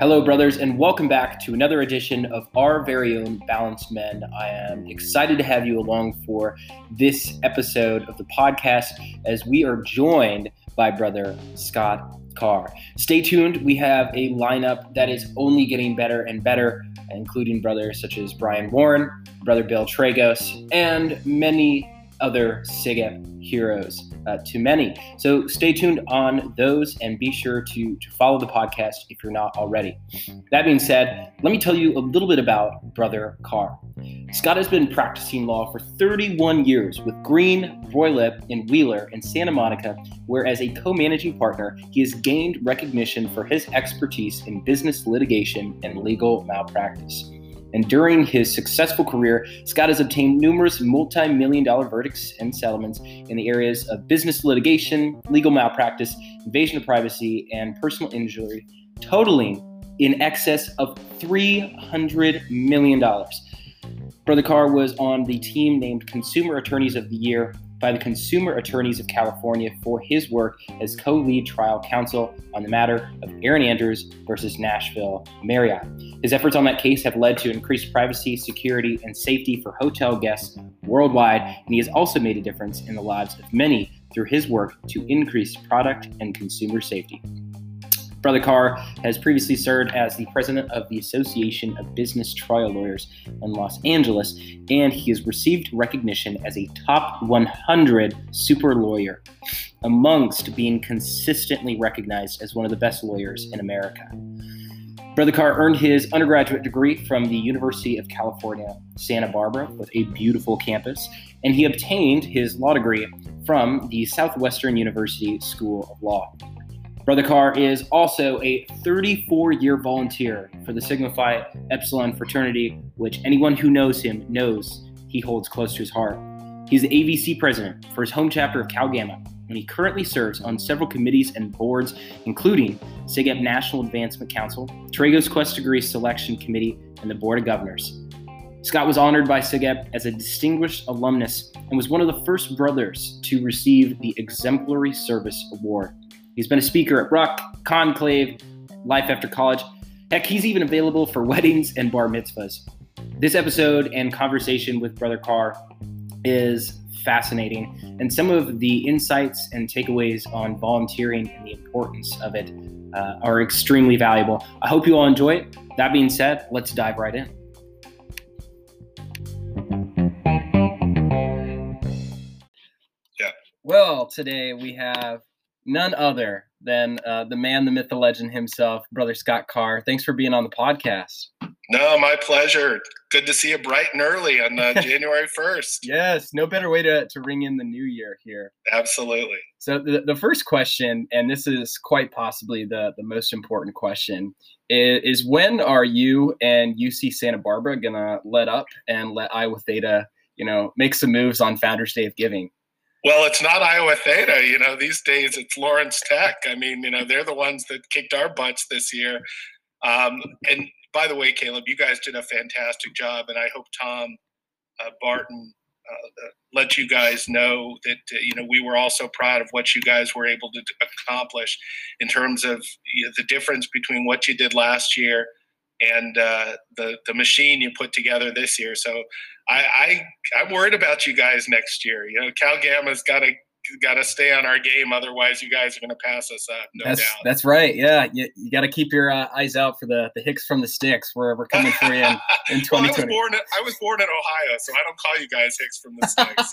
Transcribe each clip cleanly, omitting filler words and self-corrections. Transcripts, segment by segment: Hello, brothers, and welcome back to another edition of our very own Balanced Men. I am excited to have you along for this episode of the podcast as we are joined by brother Scott Carr. Stay tuned. We have a lineup that is only getting better and better, including brothers such as Brian Warren, brother Bill Tragos, and many other SIGEP heroes, too many. So stay tuned on those and be sure to follow the podcast if you're not already. That being said, let me tell you a little bit about brother Carr. Scott has been practicing law for 31 years with Greene, Broillet, and Wheeler in Santa Monica, where as a co-managing partner, he has gained recognition for his expertise in business litigation and legal malpractice. And during his successful career, Scott has obtained numerous multi-million-dollar verdicts and settlements in the areas of business litigation, legal malpractice, invasion of privacy, and personal injury, totaling in excess of $300 million. Brother Carr was on the team named Consumer Attorneys of the Year by the Consumer Attorneys of California for his work as co-lead trial counsel on the matter of Erin Andrews versus Nashville Marriott. His efforts on that case have led to increased privacy, security, and safety for hotel guests worldwide, and he has also made a difference in the lives of many through his work to increase product and consumer safety. Brother Carr has previously served as the president of the Association of Business Trial Lawyers in Los Angeles, and he has received recognition as a top 100 super lawyer, amongst being consistently recognized as one of the best lawyers in America. Brother Carr earned his undergraduate degree from the University of California, Santa Barbara, with a beautiful campus, and he obtained his law degree from the Southwestern University School of Law. Brother Carr is also a 34-year volunteer for the Sigma Phi Epsilon fraternity, which anyone who knows him knows he holds close to his heart. He's the AVC president for his home chapter of Cal Gamma, and he currently serves on several committees and boards, including SIGEP National Advancement Council, Tragos Quest Degree Selection Committee, and the Board of Governors. Scott was honored by SIGEP as a distinguished alumnus and was one of the first brothers to receive the Exemplary Service Award. He's been a speaker at Ruck, Conclave, Life After College. Heck, he's even available for weddings and bar mitzvahs. This episode and conversation with brother Carr is fascinating, and some of the insights and takeaways on volunteering and the importance of it are extremely valuable. I hope you all enjoy it. That being said, let's dive right in. Yeah. Well, today we have none other than the man, the myth, the legend himself, brother Scott Carr. Thanks for being on the podcast. No, my pleasure. Good to see you bright and early on January 1st. Yes, no better way to ring in the new year here. Absolutely. So the first question, and this is quite possibly the most important question, is when are you and UC Santa Barbara going to let up and let Iowa Theta, make some moves on Founders Day of Giving? Well, it's not Iowa Theta, these days it's Lawrence Tech. They're the ones that kicked our butts this year. And by the way, Caleb, you guys did a fantastic job. And I hope Tom Barton let you guys know that, we were also proud of what you guys were able to accomplish in terms of the difference between what you did last year and the machine you put together this year. So I'm worried about you guys next year. Cal Gamma's got to stay on our game, otherwise you guys are going to pass us up. No doubt. That's right. Yeah, you got to keep your eyes out for the hicks from the sticks. We're coming for you in 2020. Well, I was born in Ohio, so I don't call you guys hicks from the sticks.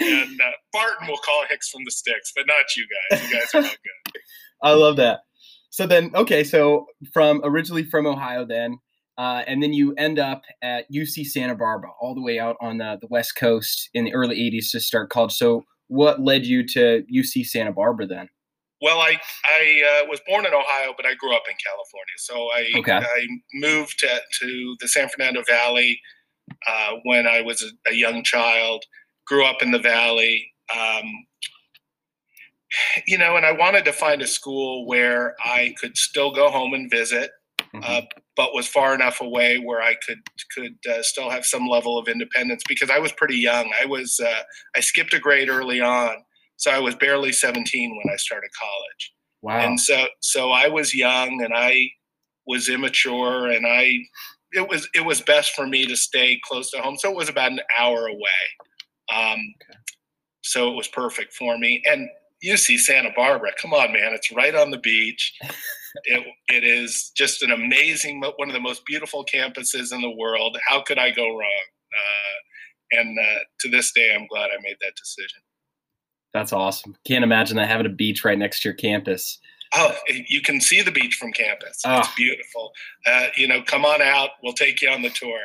And Barton will call hicks from the sticks, but not you guys. You guys are not good. I love that. So then, okay, originally from Ohio then, and then you end up at UC Santa Barbara all the way out on the West Coast in the early 80s to start college. So what led you to UC Santa Barbara then? Well, I was born in Ohio, but I grew up in California. So I moved to the San Fernando Valley when I was a young child, grew up in the Valley, and I wanted to find a school where I could still go home and visit, but was far enough away where I could still have some level of independence because I was pretty young. I skipped a grade early on So I was barely 17 when I started college. Wow. And so I was young and I was immature, and it was best for me to stay close to home. So it was about an hour away. Okay. So it was perfect for me. And UC Santa Barbara, come on, man, it's right on the beach. It is just an amazing, one of the most beautiful campuses in the world. How could I go wrong? And to this day, I'm glad I made that decision. That's awesome. Can't imagine that, having a beach right next to your campus. Oh, you can see the beach from campus. Oh. It's beautiful. Come on out. We'll take you on the tour.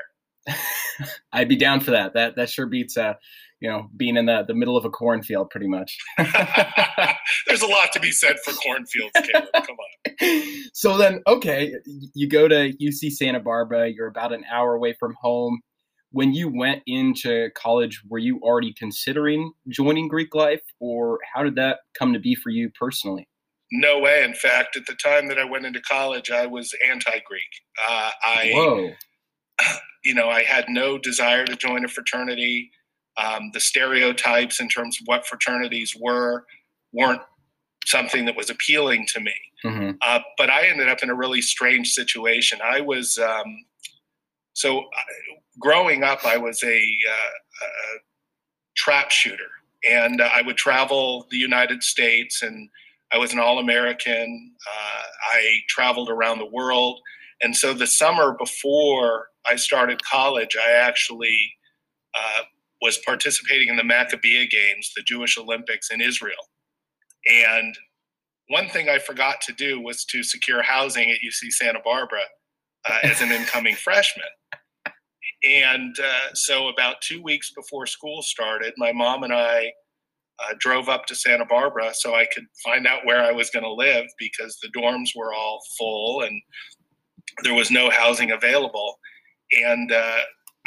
I'd be down for that. That sure beats, being in the middle of a cornfield pretty much. There's a lot to be said for cornfields, Caleb. Come on. So then, okay, you go to UC Santa Barbara. You're about an hour away from home. When you went into college, were you already considering joining Greek life, or how did that come to be for you personally? No way. In fact, at the time that I went into college, I was anti-Greek. I had no desire to join a fraternity. The stereotypes in terms of what fraternities weren't something that was appealing to me. Mm-hmm. But I ended up in a really strange situation. I was growing up, I was a trap shooter, and I would travel the United States, and I was an All-American. I traveled around the world. And so the summer before I started college, I actually was participating in the Maccabiah Games, the Jewish Olympics in Israel. And one thing I forgot to do was to secure housing at UC Santa Barbara as an incoming freshman. And so about 2 weeks before school started, my mom and I drove up to Santa Barbara so I could find out where I was going to live, because the dorms were all full and there was no housing available. And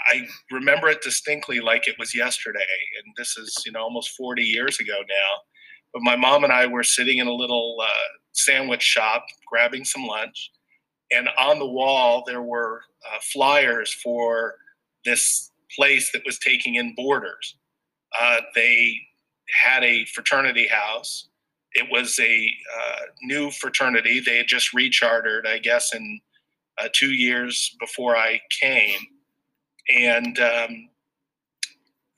I remember it distinctly like it was yesterday. And this is, almost 40 years ago now. But my mom and I were sitting in a little sandwich shop grabbing some lunch. And on the wall, there were flyers for this place that was taking in boarders. They had a fraternity house. It was a new fraternity. They had just rechartered, I guess, in 2 years before I came. And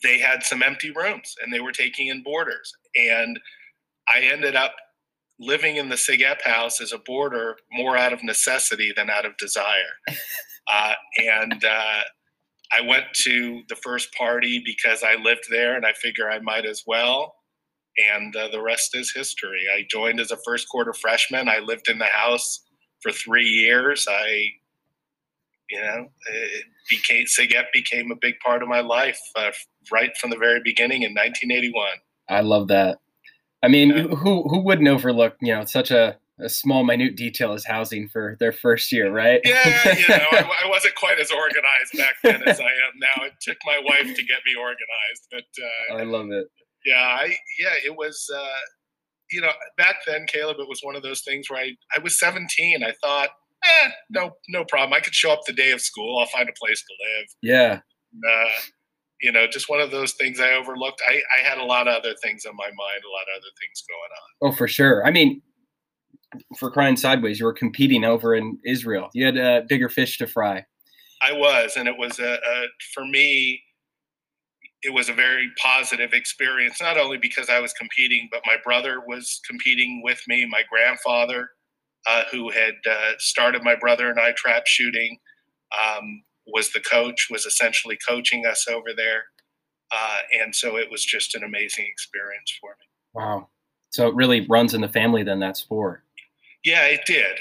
they had some empty rooms, and they were taking in boarders. And I ended up living in the SIGEP house as a boarder, more out of necessity than out of desire. And I went to the first party because I lived there and I figure I might as well. And the rest is history. I joined as a first quarter freshman. I lived in the house for 3 years. SIGEP became a big part of my life right from the very beginning in 1981. I love that. I mean, who wouldn't overlook, such a small, minute detail as housing for their first year, right? Yeah, I wasn't quite as organized back then as I am now. It took my wife to get me organized, but I love it. Yeah, it was, back then, Caleb, it was one of those things where I was 17. I thought, no problem. I could show up the day of school. I'll find a place to live. Yeah. Just one of those things I overlooked. I had a lot of other things on my mind, a lot of other things going on. Oh, for sure. I mean, for crying sideways, you were competing over in Israel. You had bigger fish to fry. I was, and it was for me, it was a very positive experience, not only because I was competing, but my brother was competing with me. My grandfather, who had started my brother and I trap shooting, was the coach, was essentially coaching us over there. And so it was just an amazing experience for me. Wow. So it really runs in the family then, that sport. Yeah, it did.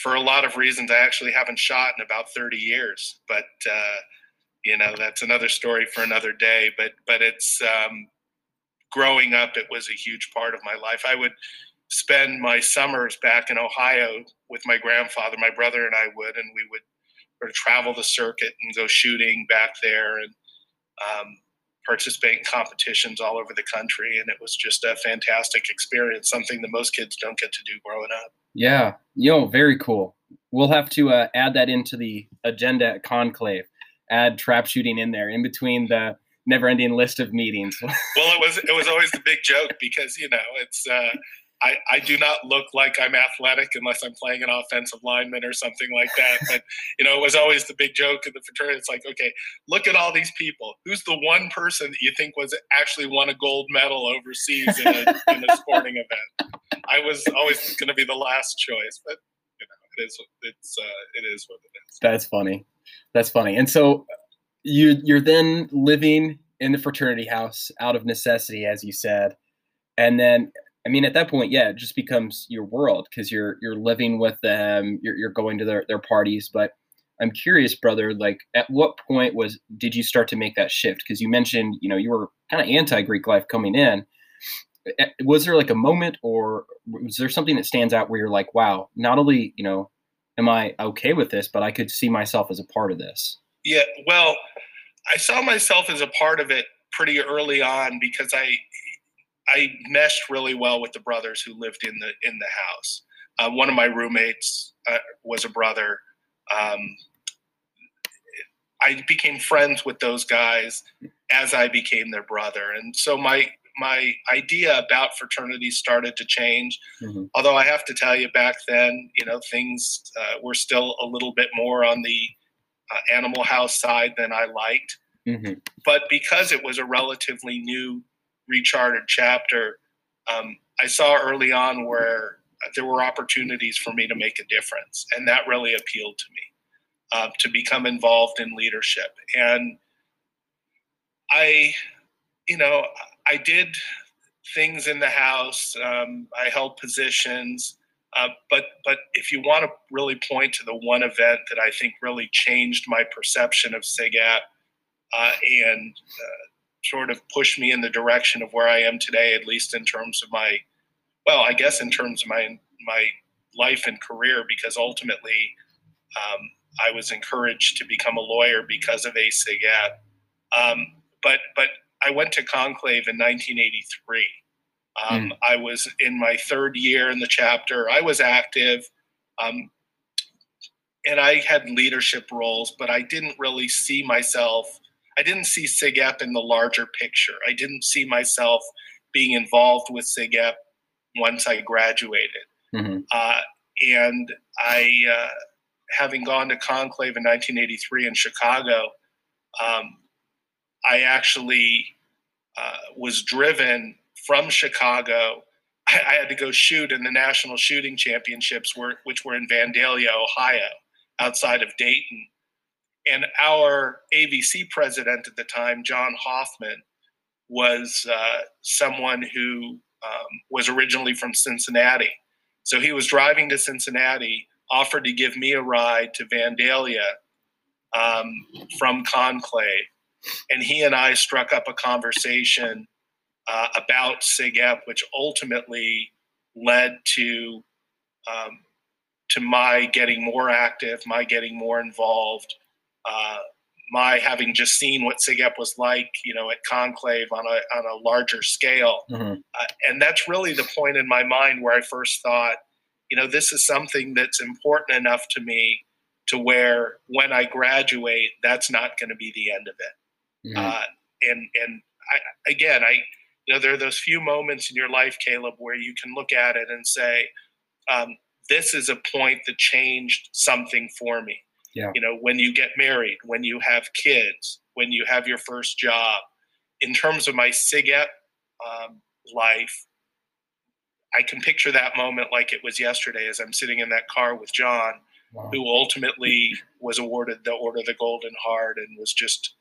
For a lot of reasons, I actually haven't shot in about 30 years, but that's another story for another day. But it's growing up, it was a huge part of my life. I would spend my summers back in Ohio with my grandfather. My brother and I would, and we would or travel the circuit and go shooting back there and participate in competitions all over the country. And it was just a fantastic experience, something that most kids don't get to do growing up. Yeah. Very cool. We'll have to add that into the agenda at Conclave, add trap shooting in there in between the never-ending list of meetings. Well, it was always the big joke because, you know, it's I do not look like I'm athletic unless I'm playing an offensive lineman or something like that. But, you know, it was always the big joke in the fraternity. It's like, okay, look at all these people. Who's the one person that you think was actually won a gold medal overseas in a sporting event? I was always going to be the last choice, but, you know, it is what it is. That's funny. That's funny. And so you're then living in the fraternity house out of necessity, as you said. And then, I mean, at that point, yeah, it just becomes your world because you're living with them, you're going to their parties. But I'm curious, brother, like at what point did you start to make that shift? Because you mentioned, you know, you were kind of anti-Greek life coming in. Was there like a moment or was there something that stands out where you're like, wow, not only, you know, am I okay with this, but I could see myself as a part of this? Yeah, well, I saw myself as a part of it pretty early on because I meshed really well with the brothers who lived in the house. One of my roommates was a brother. I became friends with those guys as I became their brother, and so my idea about fraternity started to change. Mm-hmm. Although I have to tell you, back then, you know, things were still a little bit more on the Animal House side than I liked. Mm-hmm. But because it was a relatively new recharted chapter, I saw early on where there were opportunities for me to make a difference. And that really appealed to me, to become involved in leadership. And I did things in the house. I held positions. But if you want to really point to the one event that I think really changed my perception of SIGEP and sort of pushed me in the direction of where I am today, at least in terms of my life and career, because ultimately I was encouraged to become a lawyer because of SIGEP. But I went to Conclave in 1983. I was in my third year in the chapter. I was active, and I had leadership roles, but I didn't really see myself. I didn't see SIGEP in the larger picture. I didn't see myself being involved with SIGEP once I graduated. Mm-hmm. And I, having gone to Conclave in 1983 in Chicago, I actually was driven from Chicago. I had to go shoot in the National Shooting Championships, which were in Vandalia, Ohio, outside of Dayton. And our AVC president at the time, John Hoffman, was someone who was originally from Cincinnati. So he was driving to Cincinnati, offered to give me a ride to Vandalia from Conclave. And he and I struck up a conversation about SIGEP, which ultimately led to my getting more active, my getting more involved, my having just seen what SIGEP was like, you know, at Conclave on a larger scale. Mm-hmm. And that's really the point in my mind where I first thought, you know, this is something that's important enough to me to where when I graduate, that's not going to be the end of it. Mm-hmm. And there are those few moments in your life, Caleb, where you can look at it and say, this is a point that changed something for me. Yeah. You know, when you get married, when you have kids, when you have your first job, in terms of my SIGEP life, I can picture that moment like it was yesterday as I'm sitting in that car with John, wow, who ultimately was awarded the Order of the Golden Heart and was just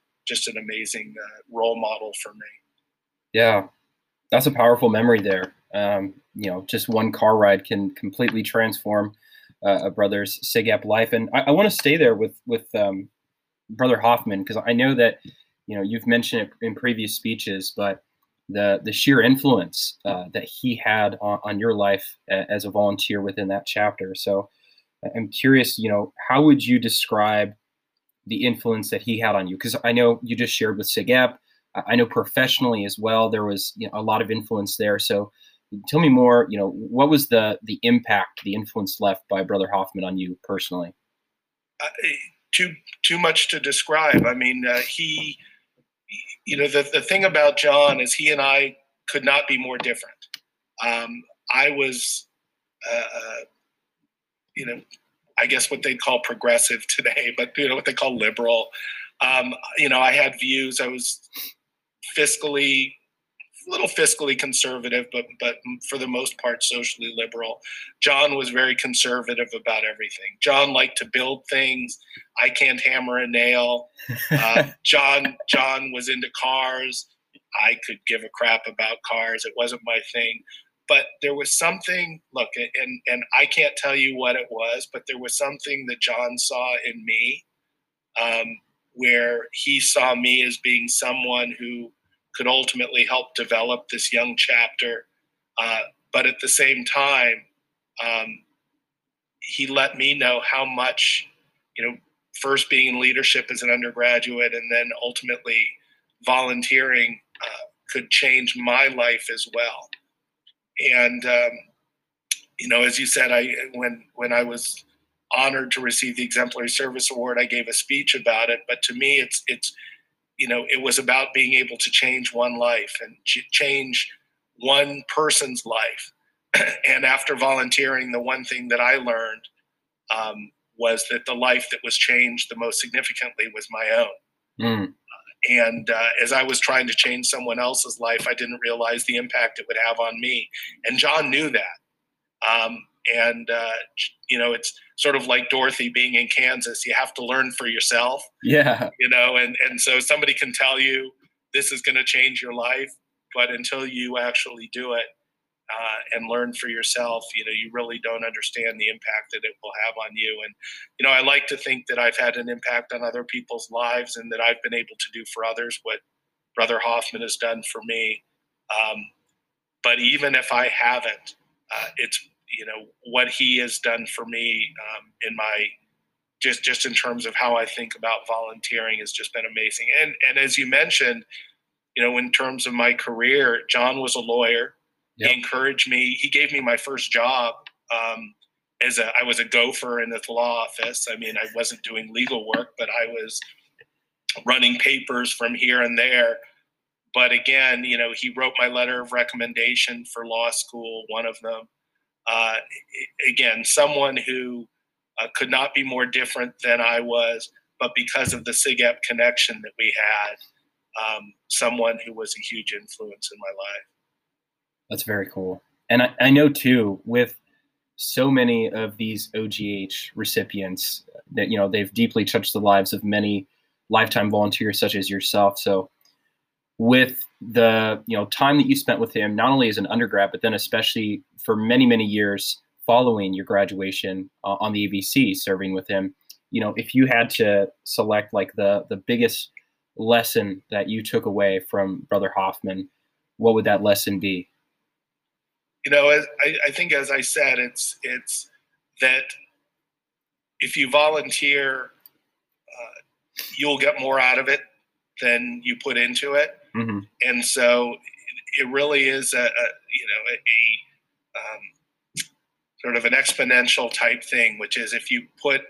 an amazing role model for me. Yeah, that's a powerful memory there. You know, just one car ride can completely transform a brother's SIGEP life. And I want to stay there with Brother Hoffman, because I know that, you know, you've mentioned it in previous speeches, but the sheer influence that he had on your life as a volunteer within that chapter. So I'm curious, you know, how would you describe the influence that he had on you? Because I know you just shared with SIGEP. I know professionally as well, there was, you know, a lot of influence there. So tell me more, you know, what was the impact, the influence left by Brother Hoffman on you personally? Too much to describe. I mean, he you know, the thing about John is he and I could not be more different. I was, you know, I guess what they'd call progressive today, but you know, what they call liberal. You know, I had views. I was fiscally, a little fiscally conservative, but for the most part, socially liberal. John was very conservative about everything. John liked to build things. I can't hammer a nail. John was into cars. I could give a crap about cars. It wasn't my thing. But there was something, look, and I can't tell you what it was, but there was something that John saw in me, where he saw me as being someone who could ultimately help develop this young chapter. But at the same time, he let me know how much, you know, first being in leadership as an undergraduate and then ultimately volunteering could change my life as well. And, you know, as you said, when I was honored to receive the Exemplary Service Award, I gave a speech about it. But to me, it's you know, it was about being able to change one life and change one person's life. And after volunteering, the one thing that I learned was that the life that was changed the most significantly was my own. Mm. And as I was trying to change someone else's life, I didn't realize the impact it would have on me. And John knew that. You know, it's sort of like Dorothy being in Kansas. You have to learn for yourself. Yeah. You know, and so somebody can tell you this is going to change your life. But until you actually do it and learn for yourself, you know, you really don't understand the impact that it will have on you. And, you know, I like to think that I've had an impact on other people's lives and that I've been able to do for others what Brother Hoffman has done for me. But even if I haven't, it's, you know, what he has done for me in my just in terms of how I think about volunteering has just been amazing. And as you mentioned, you know, in terms of my career, John was a lawyer. Yep. He encouraged me. He gave me my first job I was a gopher in the law office. I mean, I wasn't doing legal work, but I was running papers from here and there. But again, you know, he wrote my letter of recommendation for law school, one of them. Again, someone who could not be more different than I was, but because of the SIGEP connection that we had, someone who was a huge influence in my life. That's very cool. And I know, too, with so many of these OGH recipients that, you know, they've deeply touched the lives of many lifetime volunteers such as yourself. So with the, you know, time that you spent with him, not only as an undergrad, but then especially for many, many years following your graduation on the AVC, serving with him, you know, if you had to select like the biggest lesson that you took away from Brother Hoffman, what would that lesson be? You know, as I think, as I said, it's that if you volunteer, you'll get more out of it than you put into it. Mm-hmm. And so it really is sort of an exponential type thing, which is if you put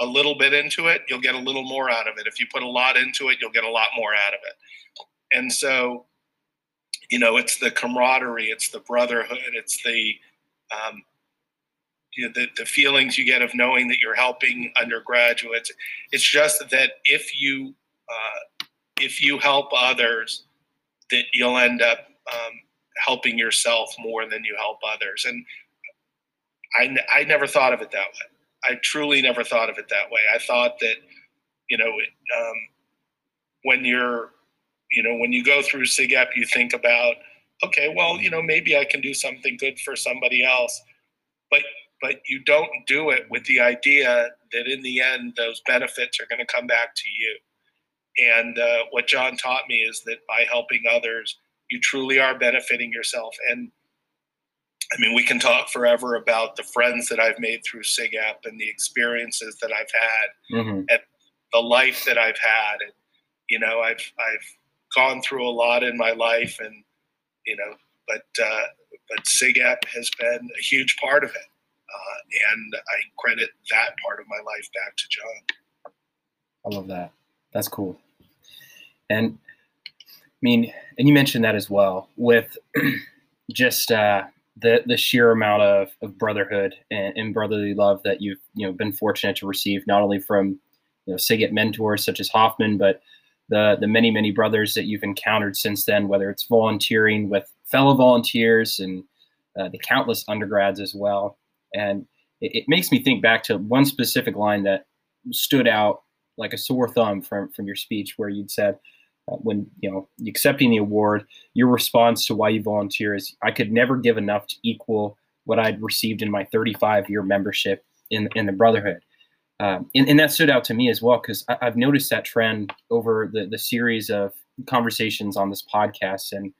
a little bit into it, you'll get a little more out of it. If you put a lot into it, you'll get a lot more out of it. And so, you know, it's the camaraderie, it's the brotherhood, it's the feelings you get of knowing that you're helping undergraduates. It's just that if you help others, that you'll end up helping yourself more than you help others. And I never thought of it that way. I truly never thought of it that way. I thought that, you know, when you're, you know, when you go through SIGEP, you think about, okay, well, you know, maybe I can do something good for somebody else, but you don't do it with the idea that in the end, those benefits are going to come back to you. And what John taught me is that by helping others, you truly are benefiting yourself. And I mean, we can talk forever about the friends that I've made through SIGEP and the experiences that I've had, mm-hmm. and the life that I've had. And, you know, I've gone through a lot in my life, and you know, but SIGEP has been a huge part of it, and I credit that part of my life back to John. I love that. That's cool. And mean, and you mentioned that as well with just the sheer amount of brotherhood and brotherly love that you've been fortunate to receive, not only from SIGEP mentors such as Hoffman, but the many brothers that you've encountered since then, whether it's volunteering with fellow volunteers and the countless undergrads as well. And it makes me think back to one specific line that stood out like a sore thumb from your speech, where you'd said, when accepting the award, your response to why you volunteer is, "I could never give enough to equal what I'd received in my 35-year membership in the brotherhood." And that stood out to me as well, because I've noticed that trend over the series of conversations on this podcast. And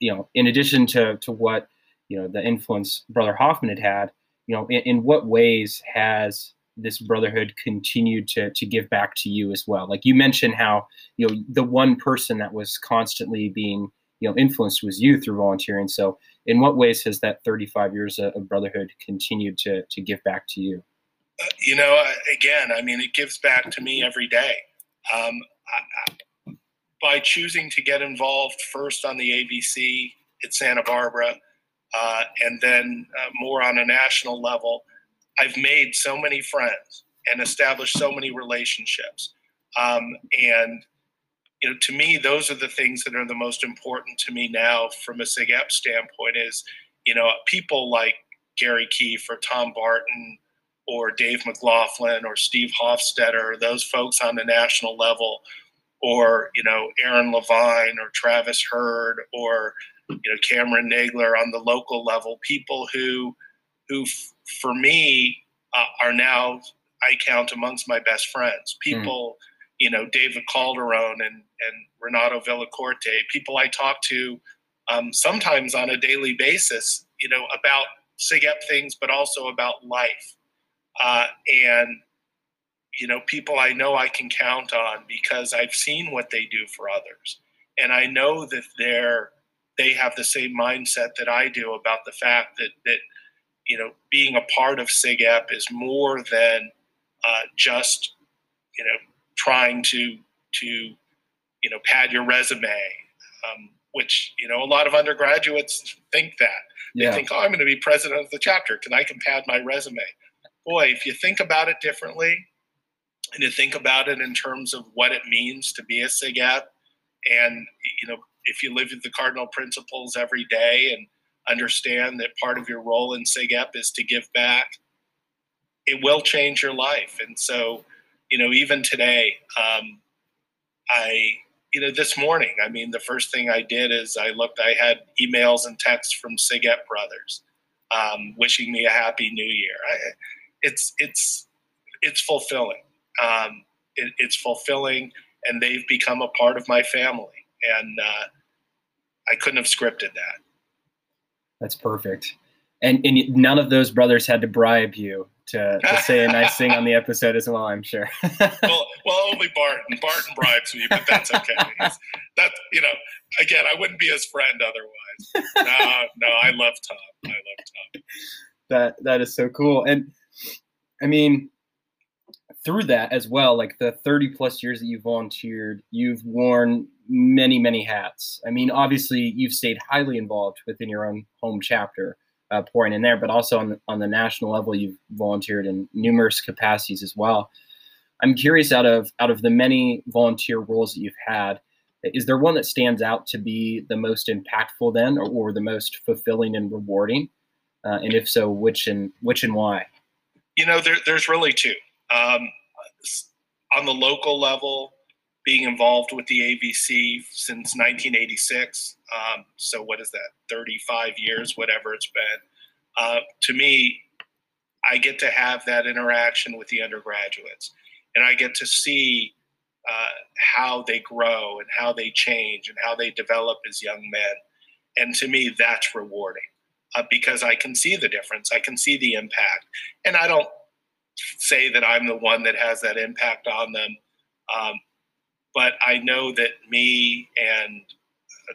in addition to what the influence Brother Hoffman had, in what ways has this brotherhood continued to give back to you as well? Like you mentioned how, the one person that was constantly being, influenced was you through volunteering. So in what ways has that 35 years of brotherhood continued to give back to you? It gives back to me every day. By choosing to get involved first on the ABC at Santa Barbara, and then more on a national level, I've made so many friends and established so many relationships. To me, those are the things that are the most important to me now from a SIGEP standpoint is, people like Gary Keefe or Tom Barton or Dave McLaughlin or Steve Hofstetter, those folks on the national level, or, Aaron Levine or Travis Hurd or, Cameron Nagler on the local level, people who for me are now, I count amongst my best friends, people, David Calderon and Renato Villacorte, people I talk to sometimes on a daily basis, about SIGEP things, but also about life. People I know I can count on because I've seen what they do for others. And I know that they have the same mindset that I do about the fact that being a part of SIGEP is more than just, trying to pad your resume, which, a lot of undergraduates think that. They think, I'm going to be president of the chapter because I can pad my resume. Boy, if you think about it differently and you think about it in terms of what it means to be a SIGEP and, if you live with the cardinal principles every day and understand that part of your role in SIGEP is to give back, it will change your life. And so, even today, this morning, the first thing I did is I had emails and texts from SIGEP brothers, wishing me a happy new year. It's fulfilling. It's fulfilling, and they've become a part of my family. And, I couldn't have scripted that. That's perfect. And none of those brothers had to bribe you to say a nice thing on the episode as well, I'm sure. well, only Barton. Barton bribes me, but that's okay. That's, again, I wouldn't be his friend otherwise. No, I love Tom. That is so cool. And through that as well, like the 30 plus years that you volunteered, you've worn many hats. Obviously you've stayed highly involved within your own home chapter, pouring in there, but also on the national level, you've volunteered in numerous capacities as well. I'm curious, out of the many volunteer roles that you've had, is there one that stands out to be the most impactful then, or the most fulfilling and rewarding? And if so, which and why? There's really two. On the local level, being involved with the ABC since 1986. So what is that, 35 years, whatever it's been. To me, I get to have that interaction with the undergraduates, and I get to see how they grow and how they change and how they develop as young men. And to me, that's rewarding because I can see the difference. I can see the impact. And I don't say that I'm the one that has that impact on them. But I know that me and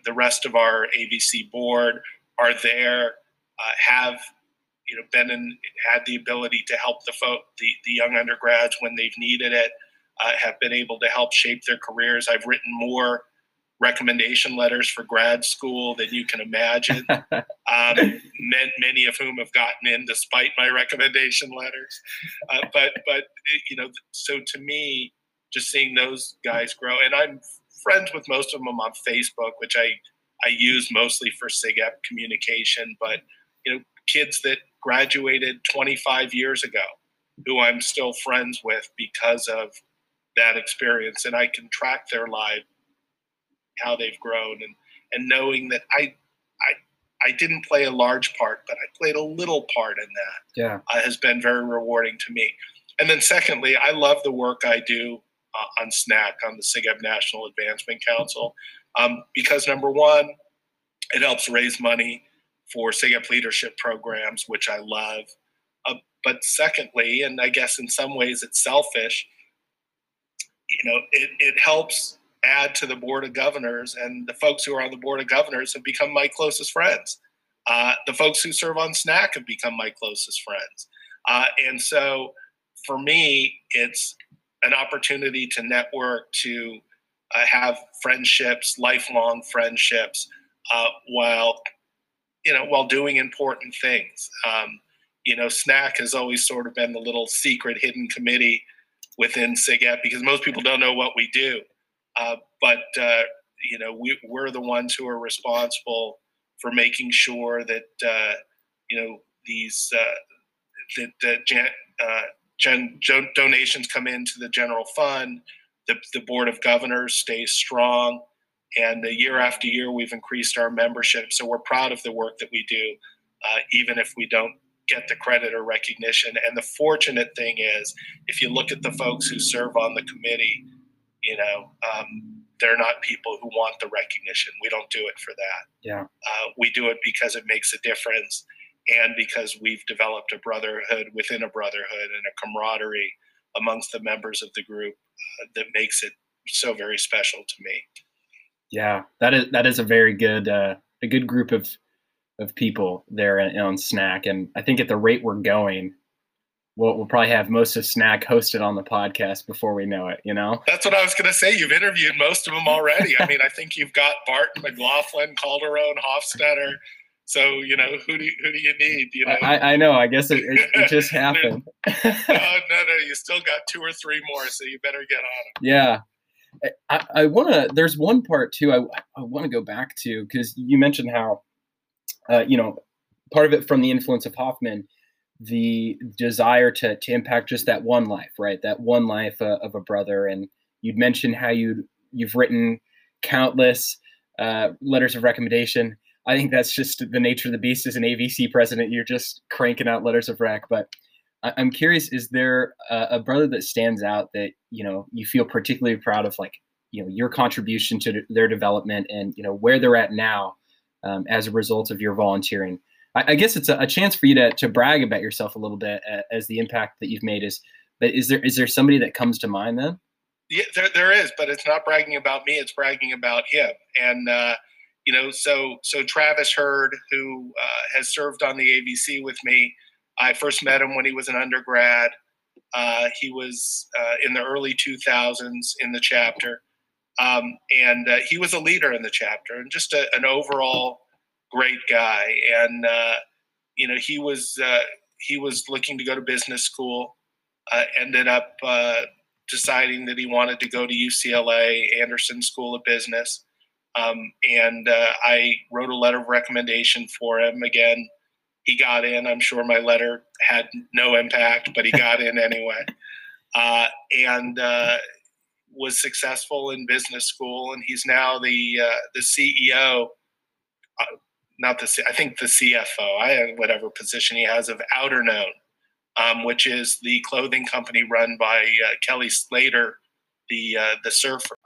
the rest of our ABC board are there, had the ability to help the young undergrads when they've needed it, have been able to help shape their careers. I've written more recommendation letters for grad school than you can imagine, many of whom have gotten in despite my recommendation letters. But you know, so to me, just seeing those guys grow, and I'm friends with most of them on Facebook, which I use mostly for SIGEP communication, but you know, kids that graduated 25 years ago who I'm still friends with because of that experience, and I can track their lives, how they've grown, and knowing that I didn't play a large part, but I played a little part in that, has been very rewarding to me. And then secondly, I love the work I do on SNAC, on the SIGEP National Advancement Council, because number one, it helps raise money for SIGEP leadership programs, which I love. But secondly, and I guess in some ways it's selfish, you know, it helps add to the Board of Governors, and the folks who are on the Board of Governors have become my closest friends. The folks who serve on SNAC have become my closest friends. And so for me, it's an opportunity to network, to have friendships, lifelong friendships, while doing important things. You know, SNAC has always sort of been the little secret hidden committee within SIGEP, because most people don't know what we do. We're the ones who are responsible for making sure that donations come into the general fund. The Board of Governors stays strong, and year after year we've increased our membership. So we're proud of the work that we do, even if we don't get the credit or recognition. And the fortunate thing is, if you look at the folks who serve on the committee, you know, they're not people who want the recognition. We don't do it for that. Yeah. We do it because it makes a difference, and because we've developed a brotherhood within a brotherhood and a camaraderie amongst the members of the group that makes it so very special to me. Yeah, that is a very good a good group of people there on SNAC, and I think at the rate we're going, We'll probably have most of SNAC hosted on the podcast before we know it, you know? That's what I was going to say. You've interviewed most of them already. I mean, I think you've got Barton, McLaughlin, Calderon, Hofstetter. So, you know, who do you need? You know, I know. I guess it just happened. No. You still got two or three more, so you better get on them. Yeah. I want to – there's one part, too, I want to go back to, because you mentioned how, part of it from the influence of Hoffman – the desire to impact just that one life, right? That one life of a brother. And you'd mentioned how you've written countless letters of recommendation. I think that's just the nature of the beast as an AVC president. You're just cranking out letters of rec. But I'm curious, is there a brother that stands out that, you know, you feel particularly proud of, like, you know, your contribution to their development and, you know, where they're at now as a result of your volunteering? I guess it's a chance for you to brag about yourself a little bit as the impact that you've made is, but is there somebody that comes to mind then? Yeah, there is, but it's not bragging about me. It's bragging about him. And, so Travis Hurd, who has served on the AVC with me, I first met him when he was an undergrad. He was in the early 2000s in the chapter. He was a leader in the chapter and just an overall great guy. And, he was looking to go to business school, ended up deciding that he wanted to go to UCLA Anderson School of Business. I wrote a letter of recommendation for him. Again, he got in. I'm sure my letter had no impact, but he got in anyway, and was successful in business school. And he's now the CEO, I think the CFO, whatever position he has, of Outerknown, which is the clothing company run by Kelly Slater, the surfer.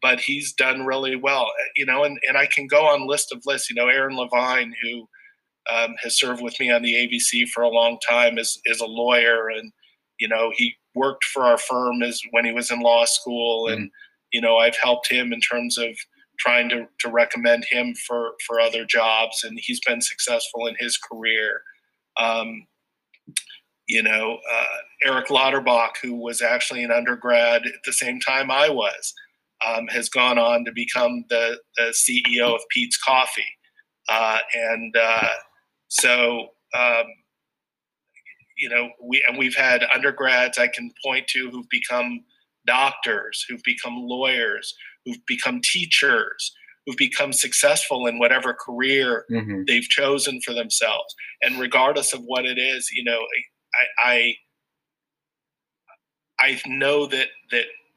But he's done really well, you know, and I can go on list of lists. You know, Aaron Levine, who has served with me on the AVC for a long time, is a lawyer, and, you know, he worked for our firm when he was in law school. Mm-hmm. And, you know, I've helped him in terms of trying to recommend him for other jobs, and he's been successful in his career. Eric Lauterbach, who was actually an undergrad at the same time I was, has gone on to become the CEO of Pete's Coffee. We've had undergrads I can point to who've become doctors, who've become lawyers, who've become teachers, who've become successful in whatever career mm-hmm. they've chosen for themselves. And regardless of what it is, you know, I know that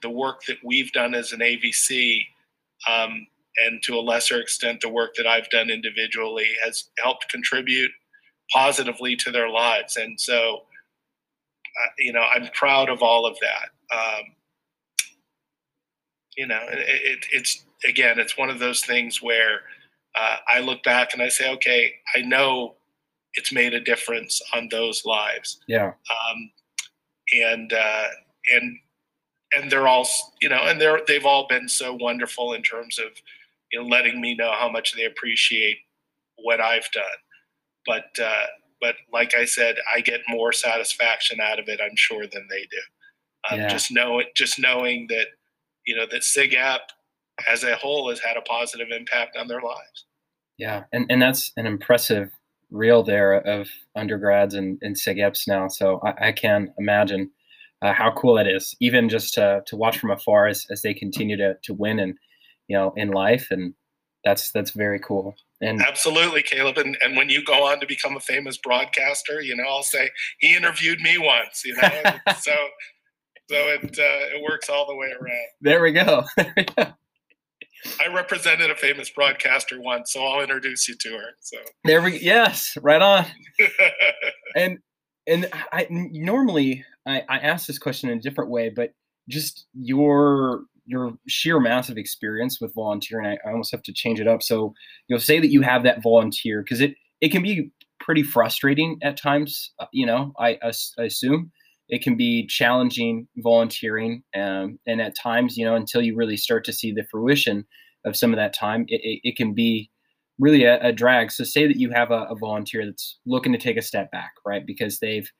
the work that we've done as an AVC, and to a lesser extent, the work that I've done individually, has helped contribute positively to their lives. And so, I'm proud of all of that. It's one of those things where I look back and I say, okay, I know it's made a difference on those lives. Yeah. And they're all, they've all been so wonderful in terms of, letting me know how much they appreciate what I've done. But like I said, I get more satisfaction out of it, I'm sure, than they do. Just knowing that, that SIGEP as a whole has had a positive impact on their lives. Yeah. And that's an impressive reel there of undergrads and SIGEPs now. So I can imagine how cool it is, even just to watch from afar as they continue to win and, in life. And that's very cool. And absolutely, Caleb. And when you go on to become a famous broadcaster, I'll say he interviewed me once, So it works all the way around. There we go. I represented a famous broadcaster once, so I'll introduce you to her. So yes, right on. And I normally ask this question in a different way, but just your sheer massive experience with volunteering, I almost have to change it up. So say that you have that volunteer, because it can be pretty frustrating at times. I assume it can be challenging volunteering, and at times, until you really start to see the fruition of some of that time, it can be really a drag. So say that you have a volunteer that's looking to take a step back, right? Because they've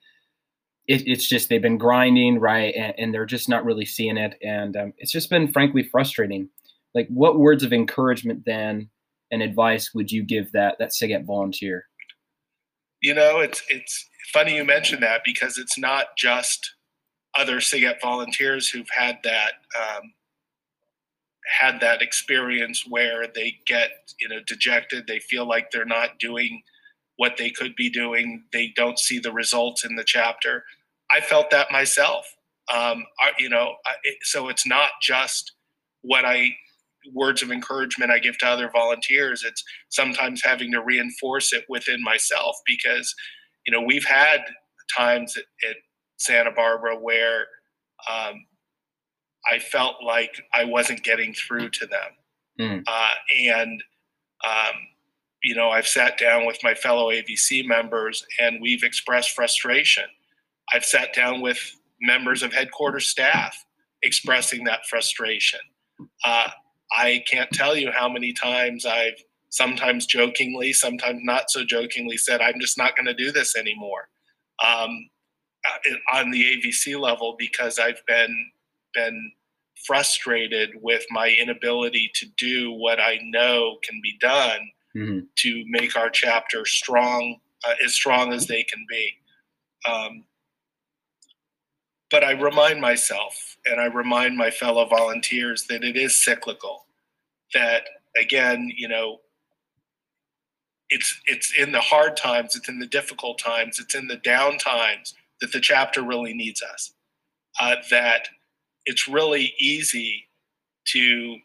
been grinding, right? And they're just not really seeing it. And it's just been frankly frustrating. Like, what words of encouragement then and advice would you give that SIGEP volunteer? It's funny you mentioned that, because it's not just other SIGEP volunteers who've had that experience where they get, dejected. They feel like they're not doing what they could be doing. They don't see the results in the chapter. I felt that myself. So it's not just words of encouragement I give to other volunteers. It's sometimes having to reinforce it within myself, because we've had times at Santa Barbara where I felt like I wasn't getting through to them. Mm. I've sat down with my fellow AVC members and we've expressed frustration. I've sat down with members of headquarters staff expressing that frustration. I can't tell you how many times I've sometimes jokingly, sometimes not so jokingly said, I'm just not going to do this anymore on the AVC level, because I've been frustrated with my inability to do what I know can be done mm-hmm. to make our chapter strong as they can be. But I remind myself and I remind my fellow volunteers that it is cyclical, that again, it's in the hard times, it's in the difficult times, it's in the down times that the chapter really needs us. That it's really easy to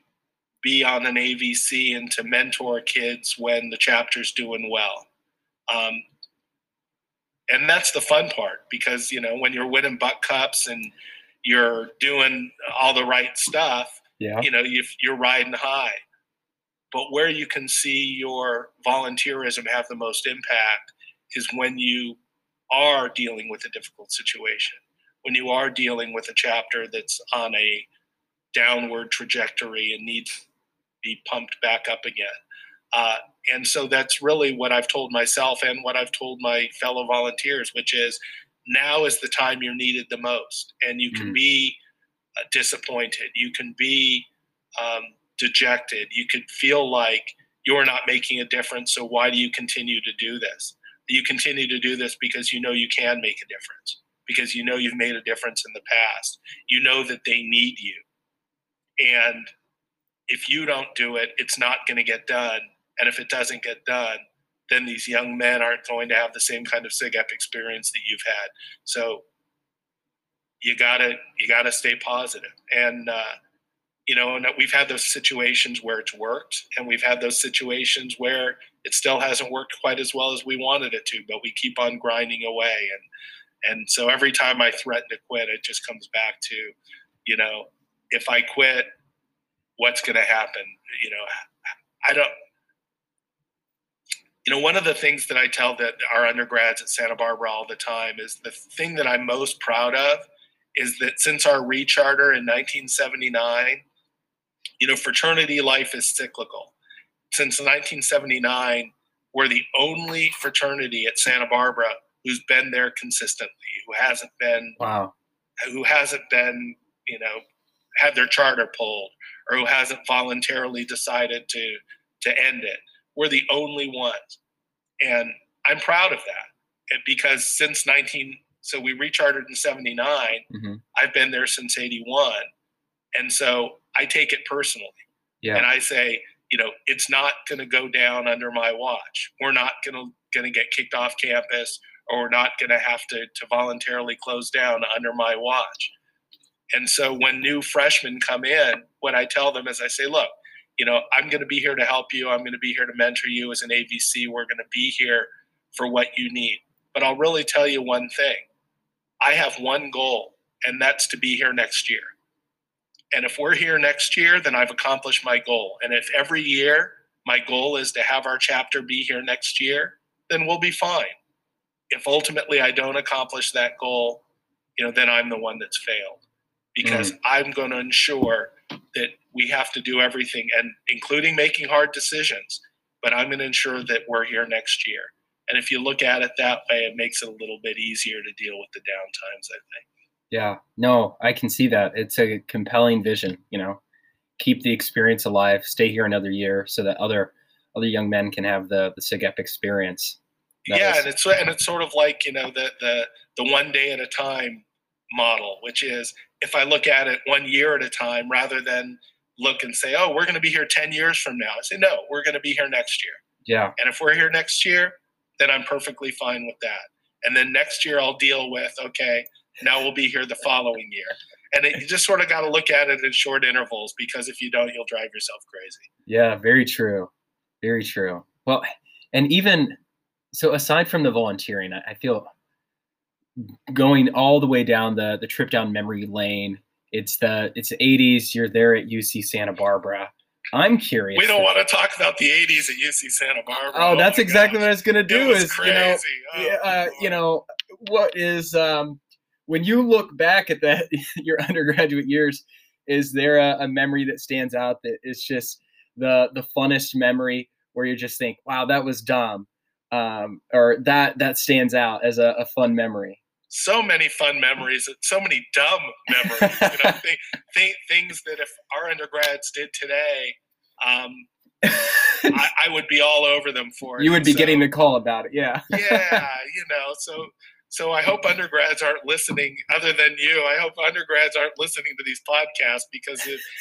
be on an AVC and to mentor kids when the chapter's doing well. And that's the fun part, because, when you're winning Buck Cups and you're doing all the right stuff, yeah. You're riding high. But where you can see your volunteerism have the most impact is when you are dealing with a difficult situation, when you are dealing with a chapter that's on a downward trajectory and needs to be pumped back up again. And so that's really what I've told myself and what I've told my fellow volunteers, which is now is the time you're needed the most. And you can be disappointed. You can be dejected. You could feel like you're not making a difference, so why do you continue to do this? You continue to do this because you know you can make a difference, because you know you've made a difference in the past. You know that they need you. And if you don't do it, it's not going to get done. And if it doesn't get done, then these young men aren't going to have the same kind of SIGEP experience that you've had. So you gotta stay positive. And and we've had those situations where it's worked, and we've had those situations where it still hasn't worked quite as well as we wanted it to, but we keep on grinding away. And so every time I threaten to quit, it just comes back to, if I quit, what's going to happen? One of the things that I tell that our undergrads at Santa Barbara all the time is the thing that I'm most proud of is that since our recharter in 1979, fraternity life is cyclical. Since 1979, we're the only fraternity at Santa Barbara who's been there consistently, who hasn't been, had their charter pulled, or who hasn't voluntarily decided to end it. We're the only ones. And I'm proud of that. And because so we rechartered in 79. Mm-hmm. I've been there since 81. And so I take it personally. Yeah. And I say, it's not going to go down under my watch. We're not going to get kicked off campus, or we're not going to have to voluntarily close down under my watch. And so when new freshmen come in, what I tell them is I say, look, I'm going to be here to help you. I'm going to be here to mentor you as an AVC. We're going to be here for what you need. But I'll really tell you one thing. I have one goal, and that's to be here next year. And if we're here next year, then I've accomplished my goal. And if every year my goal is to have our chapter be here next year, then we'll be fine. If ultimately I don't accomplish that goal, then I'm the one that's failed, because I'm going to ensure that we have to do everything, and including making hard decisions, but I'm going to ensure that we're here next year. And if you look at it that way, it makes it a little bit easier to deal with the downtimes, I think. Yeah, no, I can see that. It's a compelling vision, Keep the experience alive, stay here another year so that other young men can have the SIGEP experience. And it's sort of like, the one day at a time model, which is if I look at it 1 year at a time rather than look and say, oh, we're going to be here 10 years from now. I say, no, we're going to be here next year. Yeah. And if we're here next year, then I'm perfectly fine with that. And then next year I'll deal with, okay, now we'll be here the following year. And you just sort of got to look at it in short intervals, because if you don't, you'll drive yourself crazy. Yeah, very true. Very true. Well, and even so, aside from the volunteering, I feel going all the way down the trip down memory lane, it's the 80s. You're there at UC Santa Barbara. I'm curious. We don't want to talk about the 80s at UC Santa Barbara. Oh, that's exactly what I was going to do. Is crazy. What is when you look back at that your undergraduate years? Is there a memory that stands out that is just the funnest memory where you just think, wow, that was dumb, or that stands out as a fun memory? So many fun memories, so many dumb memories, things that if our undergrads did today, I would be all over them for it. You would be getting the call about it. Yeah. So I hope undergrads aren't listening, other than you. I hope undergrads aren't listening to these podcasts, because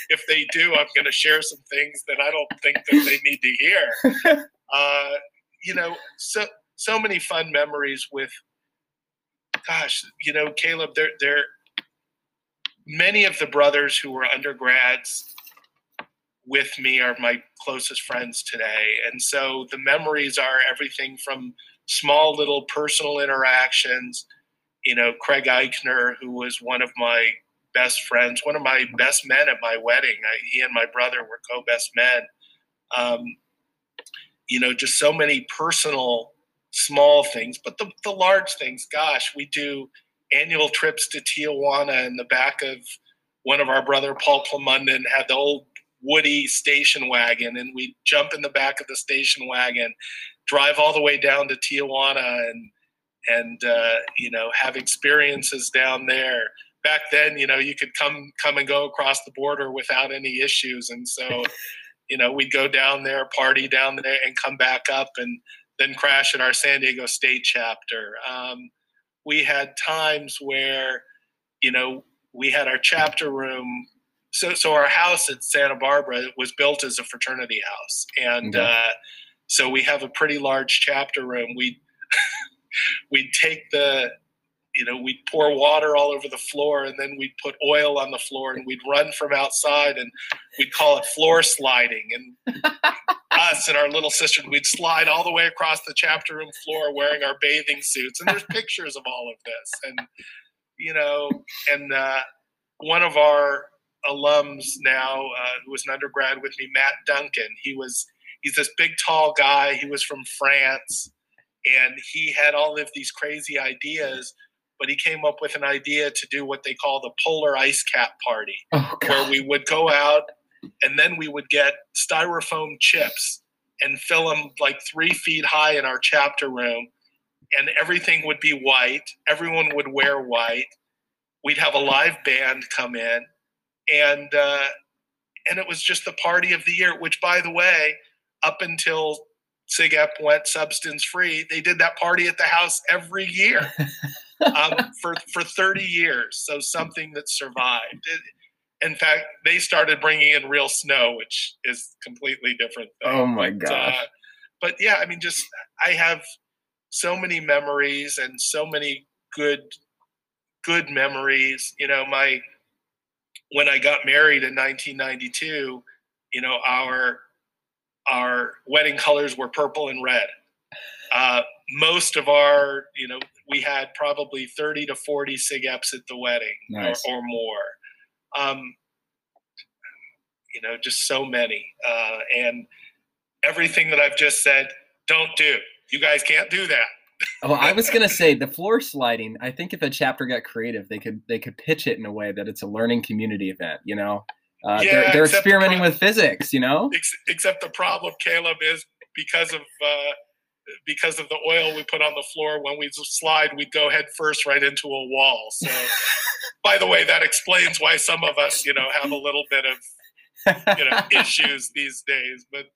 if they do, I'm going to share some things that I don't think that they need to hear. So many fun memories with, gosh, Caleb, there many of the brothers who were undergrads with me are my closest friends today. And so the memories are everything from small little personal interactions. Craig Eichner, who was one of my best friends, one of my best men at my wedding. He and my brother were co-best men. Just so many personal small things, but the large things, gosh, we do annual trips to Tijuana in the back of one of our brother, Paul Plamunden, had the old Woody station wagon, and we jump in the back of the station wagon, drive all the way down to Tijuana, and have experiences down there. back then, you know, you could come and go across the border without any issues. And so, you know, we'd go down there, party down there, and come back up and then crash at our San Diego State chapter. We had times where, you know, we had our chapter room. So our house at Santa Barbara was built as a fraternity house. And so we have a pretty large chapter room. We'd take the, you know, we'd pour water all over the floor, and then we'd put oil on the floor, and we'd run from outside, and we'd call it floor sliding. And us and our little sister, we'd slide all the way across the chapter room floor wearing our bathing suits. And there's pictures of all of this. And, you know, and one of our alums now, who was an undergrad with me, Matt Duncan, he's this big, tall guy. He was from France, and he had all of these crazy ideas, but he came up with an idea to do what they call the polar ice cap party, where we would go out and then we would get styrofoam chips and fill them like 3 feet high in our chapter room, and everything would be white. Everyone would wear white. We'd have a live band come in, and it was just the party of the year, which, by the way, up until SIGEP went substance free, they did that party at the house every year for 30 years. So something that survived. In fact, they started bringing in real snow, which is completely different thing. Oh my God. But yeah, I mean, just, I have so many memories and so many good memories. You know, when I got married in 1992, you know, our wedding colors were purple and red. Most of our, you know, we had probably 30 to 40 SIGEPs at the wedding. Nice. or more. You know, just so many. And everything that I've just said, don't do. You guys can't do that. Well, I was going to say the floor sliding, I think if a chapter got creative, they could pitch it in a way that it's a learning community event, you know? They're experimenting with physics, you know? Except the problem, Caleb, is because of the oil we put on the floor, when we slide, we'd go head first right into a wall. So, by the way, that explains why some of us, you know, have a little bit of, you know, issues these days. But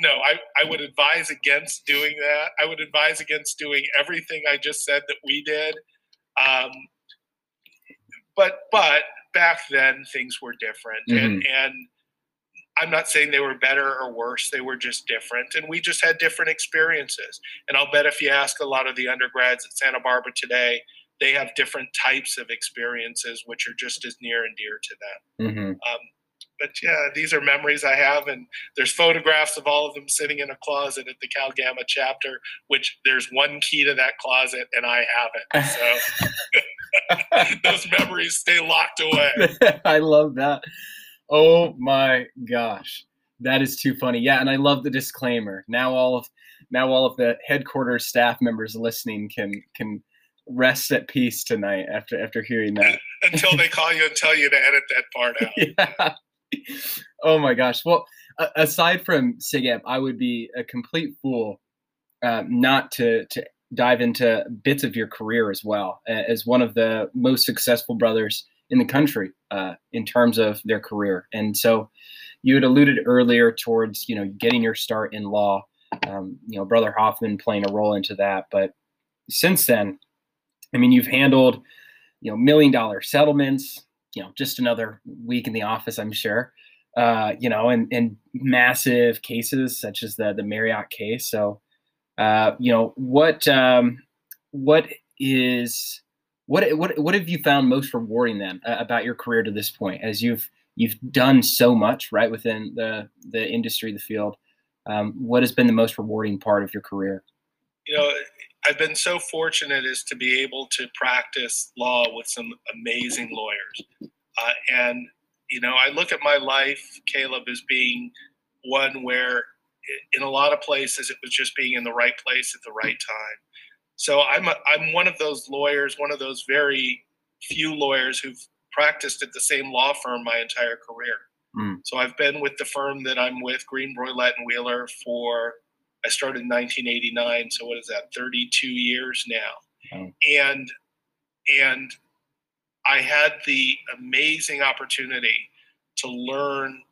no, I would advise against doing that. I would advise against doing everything I just said that we did. But back then things were different. And I'm not saying they were better or worse. They were just different. And we just had different experiences. And I'll bet if you ask a lot of the undergrads at Santa Barbara today, they have different types of experiences, which are just as near and dear to them. But yeah, these are memories I have, and there's photographs of all of them sitting in a closet at the Cal Gamma chapter, which there's one key to that closet, and I have it. So those memories stay locked away. I love that. Oh my gosh, that is too funny. Yeah, and I love the disclaimer. Now all of the headquarters staff members listening can rest at peace tonight after hearing that. Until they call you and tell you to edit that part out. Yeah. Oh my gosh. Well, aside from SIGEP, I would be a complete fool not to dive into bits of your career as well, as one of the most successful brothers in the country in terms of their career. And so you had alluded earlier towards, you know, getting your start in law, you know, Brother Hoffman playing a role into that. But since then, I mean, you've handled, you know, $1 million settlements, you know, just another week in the office, I'm sure, you know, and massive cases such as the Marriott case. So, you know, what have you found most rewarding then about your career to this point, as you've done so much right within the industry, the field? What has been the most rewarding part of your career? You know, I've been so fortunate as to be able to practice law with some amazing lawyers. And, you know, I look at my life, Caleb, as being one where in a lot of places it was just being in the right place at the right time. So I'm one of those lawyers, one of those very few lawyers who've practiced at the same law firm my entire career. So I've been with the firm that I'm with, Greene, Broillet, and Wheeler, I started in 1989, so what is that, 32 years now. And I had the amazing opportunity to learn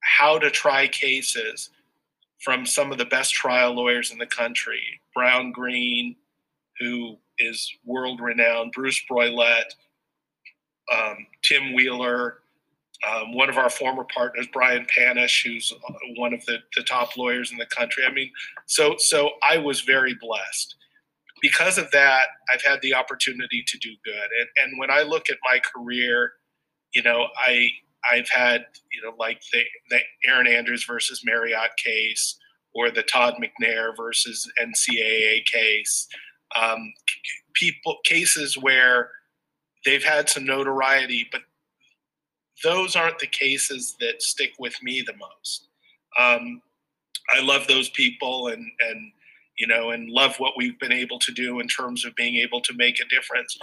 how to try cases from some of the best trial lawyers in the country. Browne Greene, who is world-renowned, Bruce Broillet, Tim Wheeler, one of our former partners, Brian Panish, who's one of the top lawyers in the country. I mean, so I was very blessed. Because of that, I've had the opportunity to do good. And when I look at my career, you know, I've had, you know, like the Erin Andrews versus Marriott case, or the Todd McNair versus NCAA case, cases where they've had some notoriety, but those aren't the cases that stick with me the most. I love those people and love what we've been able to do in terms of being able to make a difference.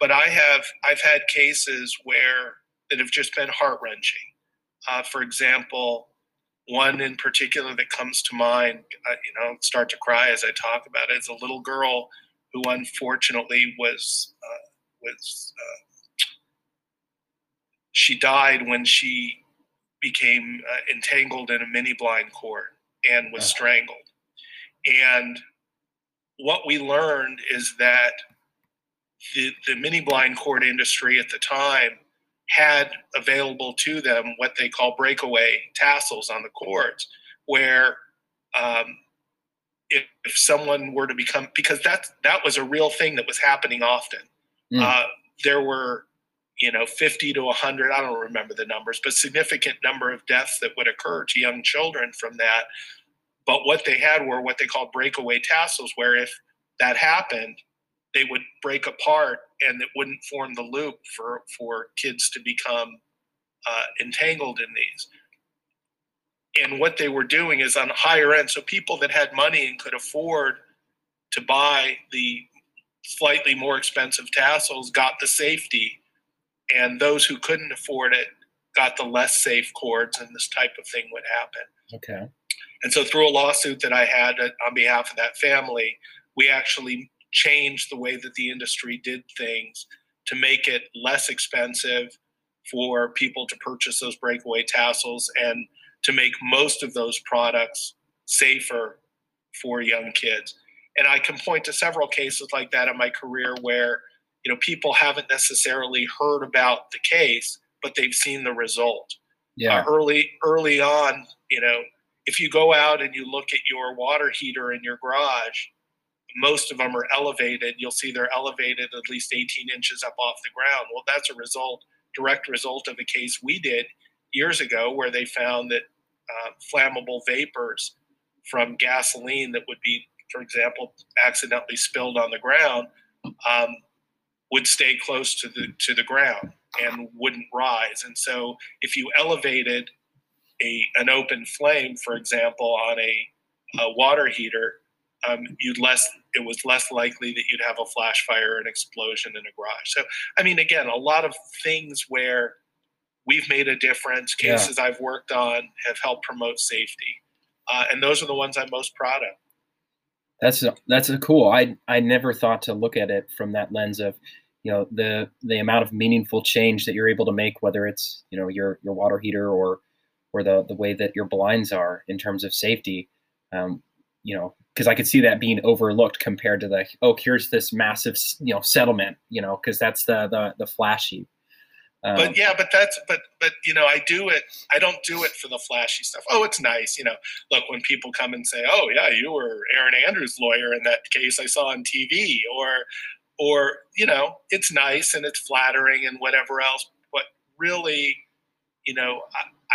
But I've had cases where that have just been heart-wrenching. For example, one in particular that comes to mind, start to cry as I talk about it, is a little girl who unfortunately she died when she became entangled in a mini-blind cord and was strangled. And what we learned is that the mini-blind cord industry at the time had available to them what they call breakaway tassels on the cords, where if someone were to become, because that was a real thing that was happening often. There were, 50 to 100, I don't remember the numbers, but significant number of deaths that would occur to young children from that. But what they had were what they called breakaway tassels, where if that happened, they would break apart and it wouldn't form the loop for kids to become entangled in these. And what they were doing is on a higher end, so people that had money and could afford to buy the slightly more expensive tassels got the safety, and those who couldn't afford it got the less safe cords, and this type of thing would happen. Okay. And so through a lawsuit that I had on behalf of that family, we actually changed the way that the industry did things to make it less expensive for people to purchase those breakaway tassels and to make most of those products safer for young kids. And I can point to several cases like that in my career where, people haven't necessarily heard about the case, but they've seen the result. Yeah. Early on, if you go out and you look at your water heater in your garage, most of them are elevated. You'll see they're elevated at least 18 inches up off the ground. Well, that's a direct result of a case we did years ago where they found that flammable vapors from gasoline that would be, for example, accidentally spilled on the ground would stay close to the ground and wouldn't rise. And so if you elevated an open flame, for example, on a water heater, it was less likely that you'd have a flash fire, an explosion in a garage. So, again, a lot of things where we've made a difference, cases I've worked on have helped promote safety. And those are the ones I'm most proud of. That's cool. I never thought to look at it from that lens of, the amount of meaningful change that you're able to make, whether it's, your water heater or the way that your blinds are in terms of safety, because I could see that being overlooked compared to here's this massive, settlement, because that's the flashy. But I do it. I don't do it for the flashy stuff. Oh, it's nice. Look, when people come and say, oh yeah, you were Erin Andrews' lawyer in that case I saw on TV, or it's nice and it's flattering and whatever else. But really,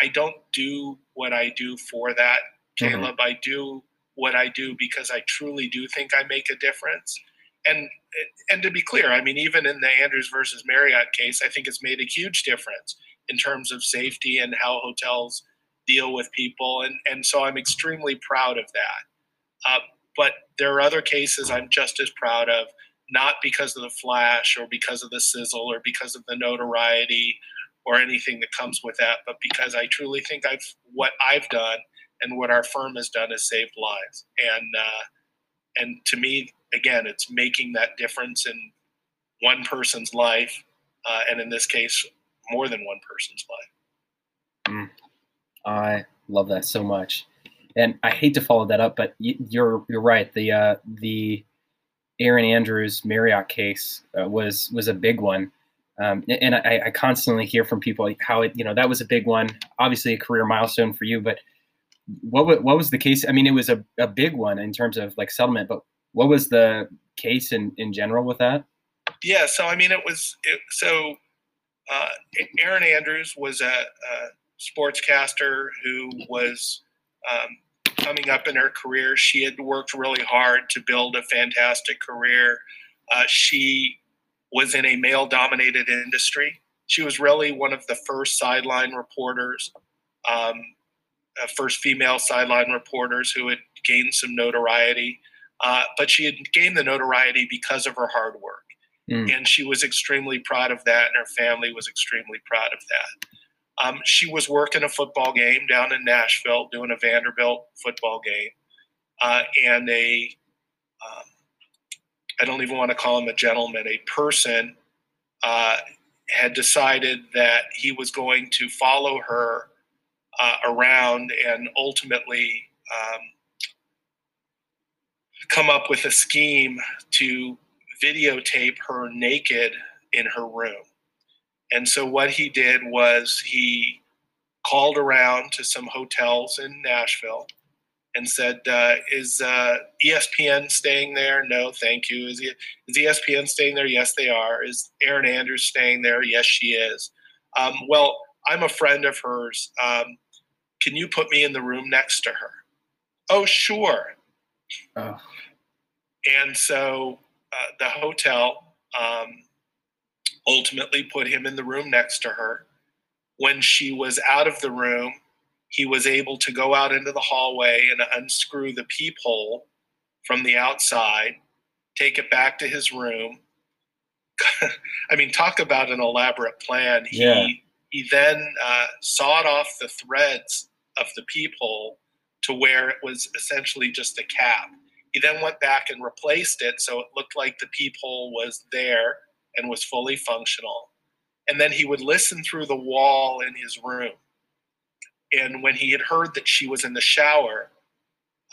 I don't do what I do for that, Caleb. Mm-hmm. I do what I do because I truly do think I make a difference. And to be clear, even in the Andrews versus Marriott case, I think it's made a huge difference in terms of safety and how hotels deal with people. And so I'm extremely proud of that. But there are other cases I'm just as proud of, not because of the flash or because of the sizzle or because of the notoriety or anything that comes with that, but because I truly think what I've done and what our firm has done is saved lives. And to me, again, it's making that difference in one person's life and in this case, more than one person's life. I love that so much. And I hate to follow that up, but you're right. The Erin Andrews Marriott case was a big one, and I constantly hear from people how that was a big one. Obviously, a career milestone for you, but what was the case? I mean, it was a big one in terms of like settlement, but what was the case in general with that? Yeah, so I mean, Erin Andrews was a sportscaster who was coming up in her career. She had worked really hard to build a fantastic career. She was in a male-dominated industry. She was really one of the first sideline reporters, first female sideline reporters who had gained some notoriety. But she had gained the notoriety because of her hard work. Mm. And she was extremely proud of that, and her family was extremely proud of that. She was working a football game down in Nashville, doing a Vanderbilt football game, and I don't even want to call him a gentleman, a person had decided that he was going to follow her around and ultimately come up with a scheme to videotape her naked in her room. And so what he did was he called around to some hotels in Nashville and said, is ESPN staying there? No, thank you. Is ESPN staying there? Yes, they are. Is Erin Andrews staying there? Yes, she is. Well, I'm a friend of hers. Can you put me in the room next to her? Oh, sure. Oh. And so the hotel ultimately put him in the room next to her. When she was out of the room, he was able to go out into the hallway and unscrew the peephole from the outside, take it back to his room. I mean, talk about an elaborate plan. Yeah. He then sawed off the threads of the peephole to where it was essentially just a cap. He then went back and replaced it so it looked like the peephole was there and was fully functional. And then he would listen through the wall in his room. And when he had heard that she was in the shower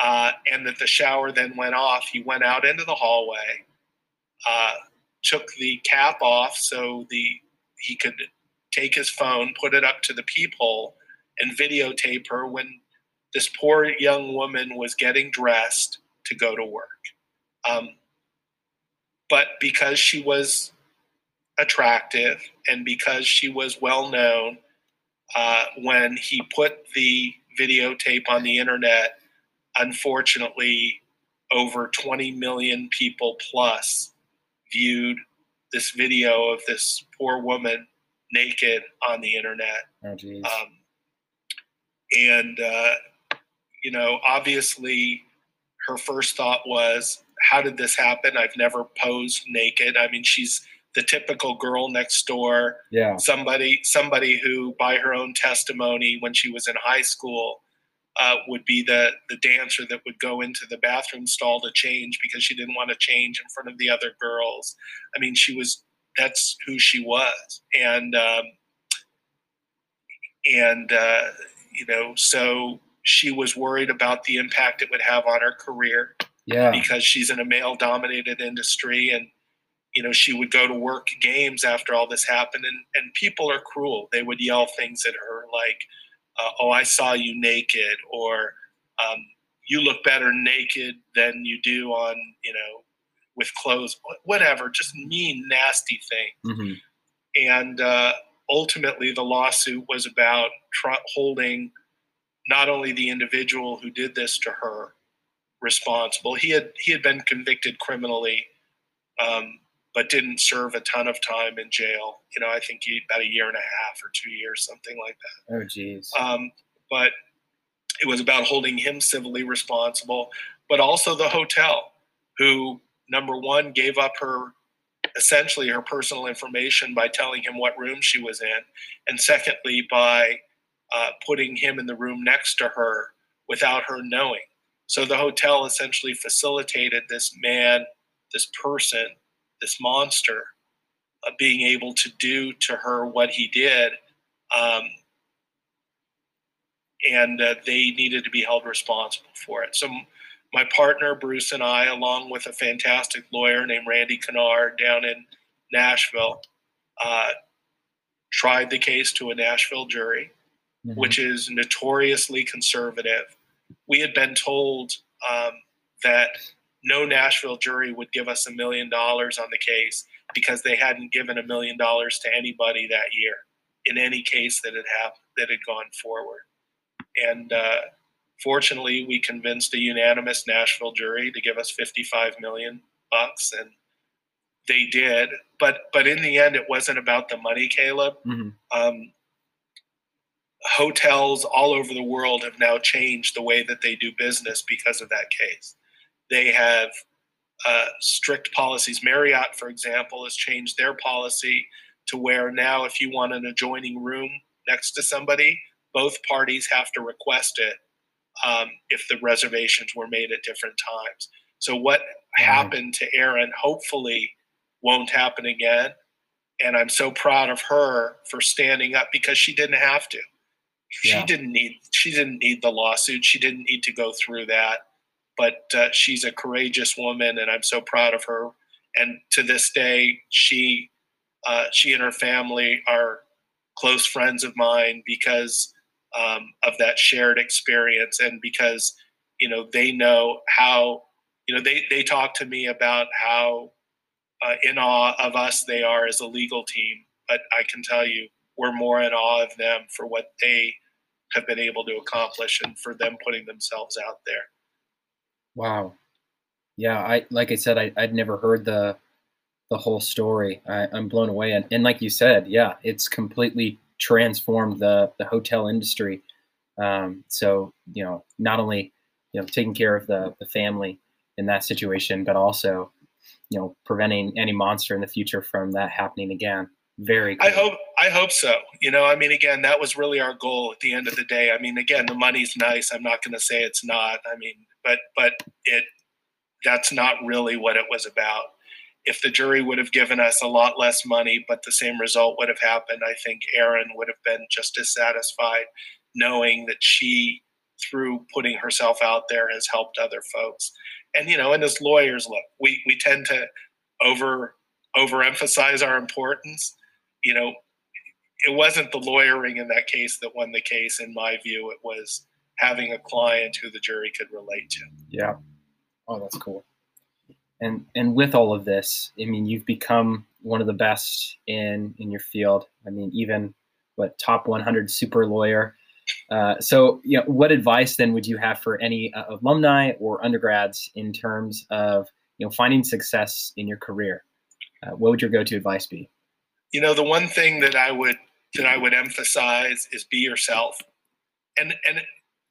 and that the shower then went off, he went out into the hallway, took the cap off so he could take his phone, put it up to the peephole, and videotape her when this poor young woman was getting dressed to go to work. But because she was attractive and because she was well known, when he put the videotape on the internet, unfortunately, over 20 million people plus viewed this video of this poor woman naked on the internet. Oh, geez. Obviously her first thought was, how did this happen? I've never posed naked. I mean, she's the typical girl next door. Yeah. Somebody who, by her own testimony, when she was in high school, would be the dancer that would go into the bathroom stall to change because she didn't want to change in front of the other girls. I mean, that's who she was. So she was worried about the impact it would have on her career. Yeah. Because she's in a male-dominated industry, and she would go to work games after all this happened, and people are cruel. They would yell things at her like, "Oh, I saw you naked," or "You look better naked than you do on with clothes," whatever. Just mean, nasty things. Mm-hmm. And ultimately, the lawsuit was about holding not only the individual who did this to her responsible. He had been convicted criminally, but didn't serve a ton of time in jail. I think about a year and a half or 2 years, something like that. Oh, geez. But it was about holding him civilly responsible, but also the hotel, who, number one, gave up essentially her personal information by telling him what room she was in, and secondly, by putting him in the room next to her without her knowing. So the hotel essentially facilitated this man, this person, this monster, being able to do to her what he did. And they needed to be held responsible for it. So my partner, Bruce, and I, along with a fantastic lawyer named Randy Kennard down in Nashville, tried the case to a Nashville jury, mm-hmm. which is notoriously conservative. We had been told that no Nashville jury would give us $1 million on the case because they hadn't given $1 million to anybody that year in any case that had happened, that had gone forward. And fortunately, we convinced a unanimous Nashville jury to give us $55 million, and they did. But in the end, it wasn't about the money, Caleb. Mm-hmm. Hotels all over the world have now changed the way that they do business because of that case. They have strict policies. Marriott, for example, has changed their policy to where now if you want an adjoining room next to somebody, both parties have to request it if the reservations were made at different times. So what happened to Erin hopefully won't happen again. And I'm so proud of her for standing up because she didn't have to. Yeah. She didn't need the lawsuit. She didn't need to go through that. But she's a courageous woman, and I'm so proud of her. And to this day, she and her family are close friends of mine because of that shared experience, and because they know how they talk to me about how in awe of us they are as a legal team. But I can tell you, we're more in awe of them for what they have been able to accomplish and for them putting themselves out there. Wow. Yeah, I'd never heard the whole story. I'm blown away. And like you said, yeah, it's completely transformed the hotel industry. So, not only, taking care of the family in that situation, but also, preventing any monster in the future from that happening again. Very cool. I hope so. Again, that was really our goal at the end of the day. Again, the money's nice. I'm not going to say it's not. But that's not really what it was about. If the jury would have given us a lot less money, but the same result would have happened, I think Erin would have been just as satisfied knowing that she, through putting herself out there, has helped other folks. And, and as lawyers, look, we tend to overemphasize our importance. It wasn't the lawyering in that case that won the case. In my view, it was having a client who the jury could relate to. Yeah. Oh, that's cool. And with all of this, you've become one of the best in your field. Even top 100 super lawyer. So what advice then would you have for any alumni or undergrads in terms of, finding success in your career? What would your go-to advice be? The one thing that I would emphasize is be yourself. And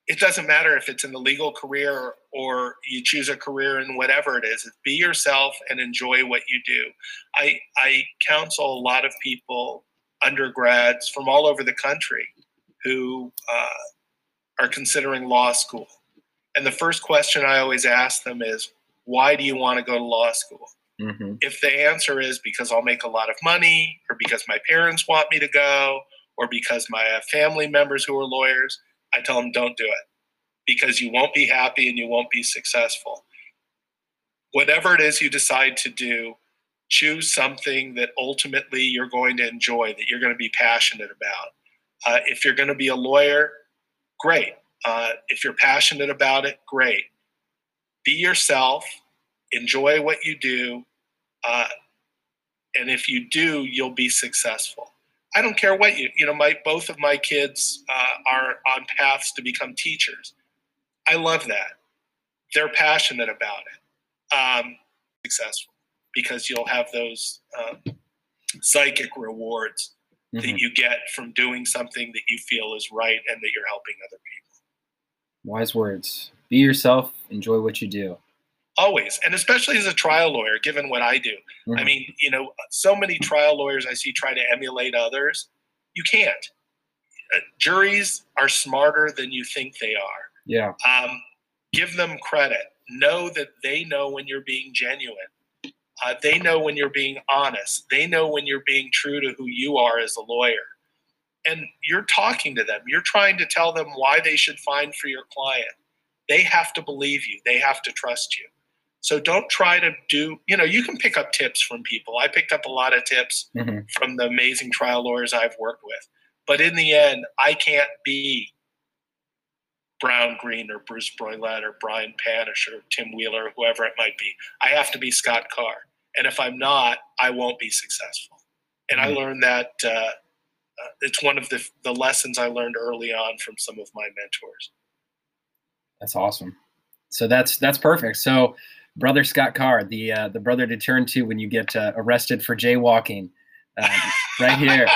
it doesn't matter if it's in the legal career or you choose a career in whatever it is. Be yourself and enjoy what you do. I counsel a lot of people, undergrads from all over the country, who are considering law school. And the first question I always ask them is, why do you want to go to law school? Mm-hmm. If the answer is because I'll make a lot of money, or because my parents want me to go, or because my family members who are lawyers, I tell them don't do it, because you won't be happy and you won't be successful. Whatever it is you decide to do, choose something that ultimately you're going to enjoy, that you're going to be passionate about. If you're going to be a lawyer, great. If you're passionate about it, great. Be yourself, enjoy what you do, and if you do, you'll be successful. I don't care what both of my kids are on paths to become teachers. I love that. They're passionate about it. Successful, because you'll have those psychic rewards that mm-hmm. you get from doing something that you feel is right and that you're helping other people. Wise words. Be yourself, enjoy what you do. Always, and especially as a trial lawyer, given what I do. Mm-hmm. So many trial lawyers I see try to emulate others. You can't. Juries are smarter than you think they are. Yeah. Give them credit. Know that they know when you're being genuine. They know when you're being honest. They know when you're being true to who you are as a lawyer. And you're talking to them. You're trying to tell them why they should find for your client. They have to believe you. They have to trust you. So don't try to do, you know, you can pick up tips from people. I picked up a lot of tips from the amazing trial lawyers I've worked with. But in the end, I can't be Browne Greene or Bruce Broillet or Brian Panish or Tim Wheeler or whoever it might be. I have to be Scott Carr. And if I'm not, I won't be successful. And I learned that it's one of the lessons I learned early on from some of my mentors. That's awesome. So that's perfect. So brother Scott Carr, the brother to turn to when you get arrested for jaywalking, right here.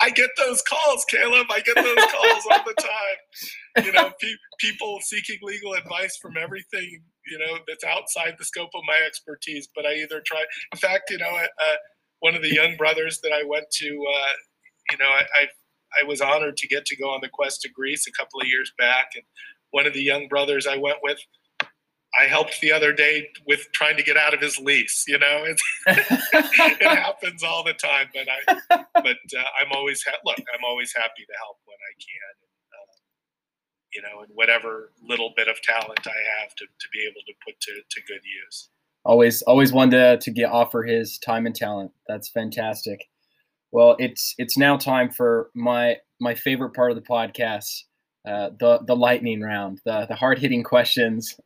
I get those calls, Caleb. I get those calls all the time. You know, people seeking legal advice from everything, you know, that's outside the scope of my expertise. But I either try. In fact, you know, one of the young brothers that I went to, you know, I was honored to get to go on the Quest to Greece a couple of years back. And one of the young brothers I went with, I helped the other day with trying to get out of his lease. You know, it happens all the time, but I'm always I'm always happy to help when I can, you know, and whatever little bit of talent I have to be able to put to good use. Always one to get offer his time and talent. That's fantastic. Well, it's now time for my favorite part of the podcast. The lightning round, the hard-hitting questions.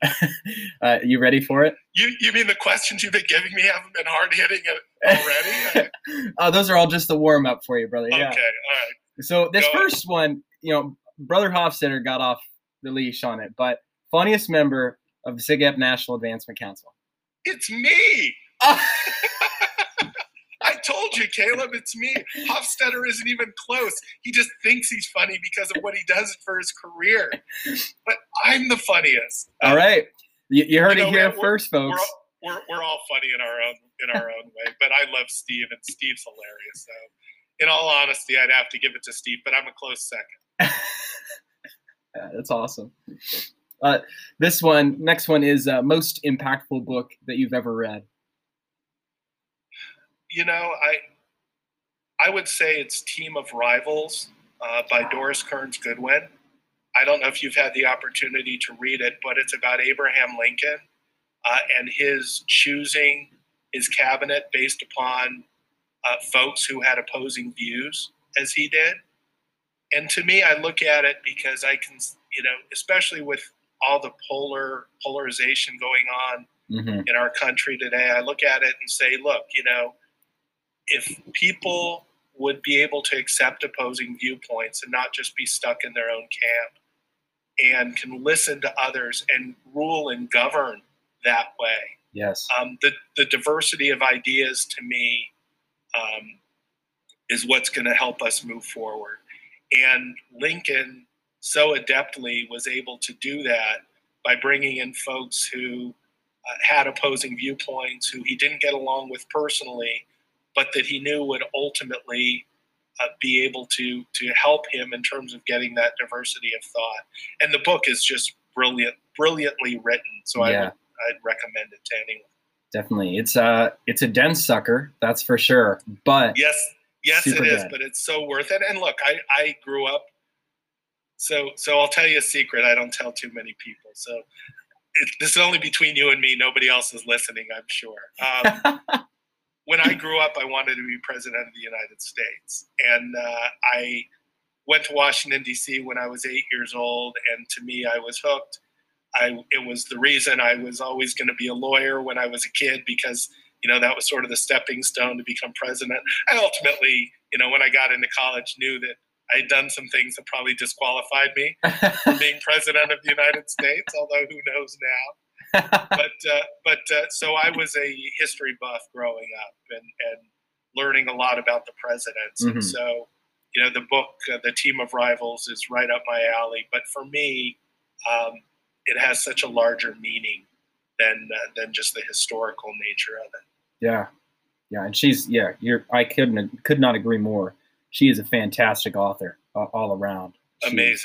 You ready for it? You mean the questions you've been giving me haven't been hard-hitting already? Those are all just the warm-up for you, brother. Okay, yeah. All right. So this first one, you know, brother Hofstetter got off the leash on it, but funniest member of the SIGEP National Advancement Council. It's me! I told you, Caleb, it's me. Hofstetter isn't even close. He just thinks he's funny because of what he does for his career. But I'm the funniest. All right. You heard it here first, folks. We're all funny in our own way. But I love Steve, and Steve's hilarious. So in all honesty, I'd have to give it to Steve, but I'm a close second. Yeah, that's awesome. Next one is most impactful book that you've ever read. You know, I would say it's Team of Rivals by Doris Kearns Goodwin. I don't know if you've had the opportunity to read it, but it's about Abraham Lincoln and his choosing his cabinet based upon folks who had opposing views as he did. And to me, I look at it because I can, you know, especially with all the polarization going on in our country today, I look at it and say, look, you know, if people would be able to accept opposing viewpoints and not just be stuck in their own camp and can listen to others and rule and govern that way. Yes. The diversity of ideas to me is what's going to help us move forward. And Lincoln so adeptly was able to do that by bringing in folks who had opposing viewpoints, who he didn't get along with personally, but that he knew would ultimately be able to help him in terms of getting that diversity of thought. And the book is just brilliantly written. So yeah. I'd recommend it to anyone. Definitely. It's a dense sucker, that's for sure. But yes, it is, but it's so worth it. And look, I grew up, so I'll tell you a secret. I don't tell too many people. So this is only between you and me. Nobody else is listening, I'm sure. When I grew up, I wanted to be president of the United States. And I went to Washington, D.C. when I was 8 years old. And to me, I was hooked. It was the reason I was always going to be a lawyer when I was a kid, because, you know, that was sort of the stepping stone to become president. I ultimately, you know, when I got into college, knew that I had done some things that probably disqualified me from being president of the United States, although who knows now. but so I was a history buff growing up and learning a lot about the presidents. And so, you know, the book, The Team of Rivals, is right up my alley. But for me, it has such a larger meaning than just the historical nature of it. Yeah. And I could not agree more. She is a fantastic author all around.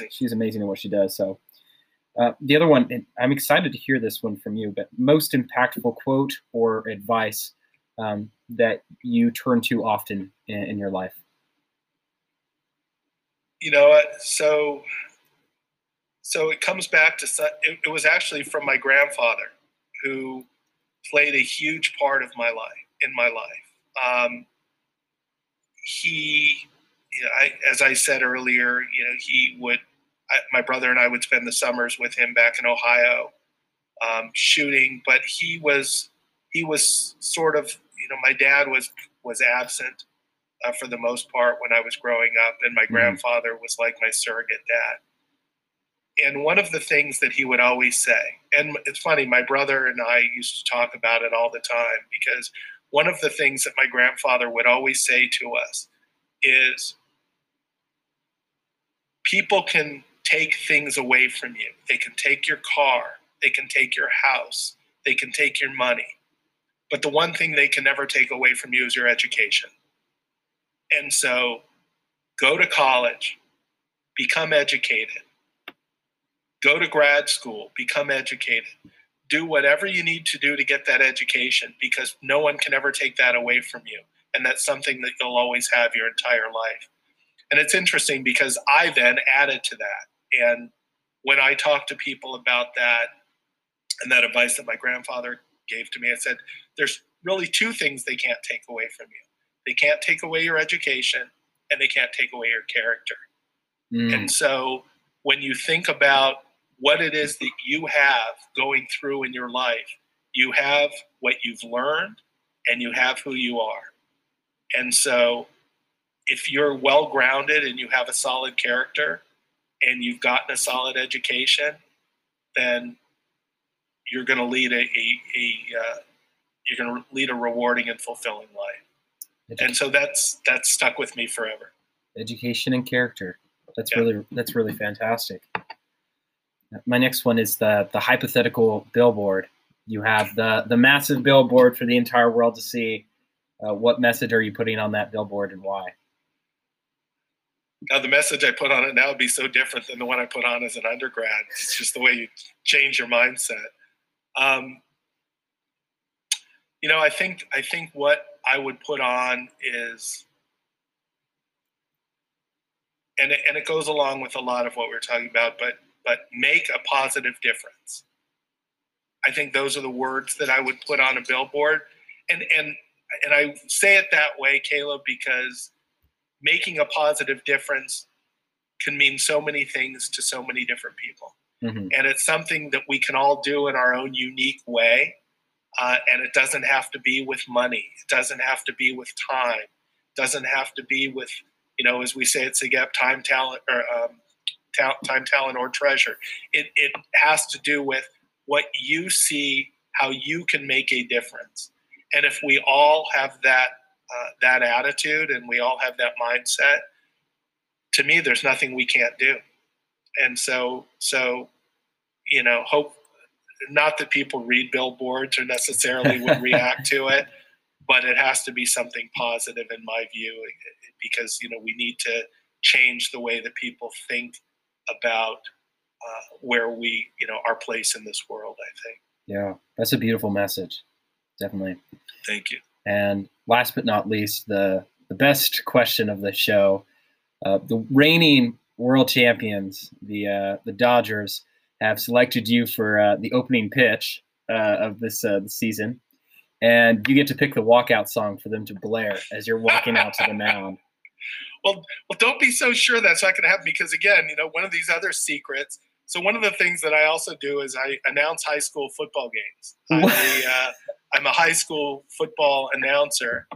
She's amazing at what she does. So The other one, and I'm excited to hear this one from you, but most impactful quote or advice that you turn to often in your life? You know, so it comes back to, it was actually from my grandfather, who played a huge part of my life, He, you know, as I said earlier, you know, my brother and I would spend the summers with him back in Ohio, shooting, but he was sort of, you know, my dad was absent for the most part when I was growing up, and my grandfather was like my surrogate dad. And one of the things that he would always say, and it's funny, my brother and I used to talk about it all the time, because one of the things that my grandfather would always say to us is, people can take things away from you. They can take your car, they can take your house, they can take your money. But the one thing they can never take away from you is your education. And so go to college, become educated. Go to grad school, become educated. Do whatever you need to do to get that education, because no one can ever take that away from you. And that's something that you'll always have your entire life. And it's interesting because I then added to that. And when I talked to people about that and that advice that my grandfather gave to me, I said, there's really two things they can't take away from you. They can't take away your education, and they can't take away your character. And so when you think about what it is that you have going through in your life, you have what you've learned and you have who you are. And so if you're well-grounded and you have a solid character and you've gotten a solid education, then you're going to lead a rewarding and fulfilling life. And so that's stuck with me forever. Education and character. That's really fantastic. My next one is the hypothetical billboard. You have the massive billboard for the entire world to see. What message are you putting on that billboard, and why? Now, the message I put on it now would be so different than the one I put on as an undergrad. It's just the way you change your mindset. You know, I think what I would put on is, and it goes along with a lot of what we were talking about, but make a positive difference. I think those are the words that I would put on a billboard. And I say it that way, Caleb, because making a positive difference can mean so many things to so many different people. And it's something that we can all do in our own unique way. And it doesn't have to be with money. It doesn't have to be with time. It doesn't have to be with, you know, as we say at SIGEP, time, talent, or time, talent, or treasure. It has to do with what you see, how you can make a difference. And if we all have that attitude and we all have that mindset, to me, there's nothing we can't do. And so, you know, hope not that people read billboards or necessarily would react to it, but it has to be something positive in my view, because, you know, we need to change the way that people think about where we, you know, our place in this world, I think. Yeah, that's a beautiful message. Definitely. Thank you. And last but not least, the best question of the show, the reigning world champions, the Dodgers, have selected you for the opening pitch of this season. And you get to pick the walkout song for them to blare as you're walking out to the mound. Well, don't be so sure that's not going to happen, because, again, you know, one of these other secrets. So one of the things that I also do is I announce high school football games. I'm a high school football announcer.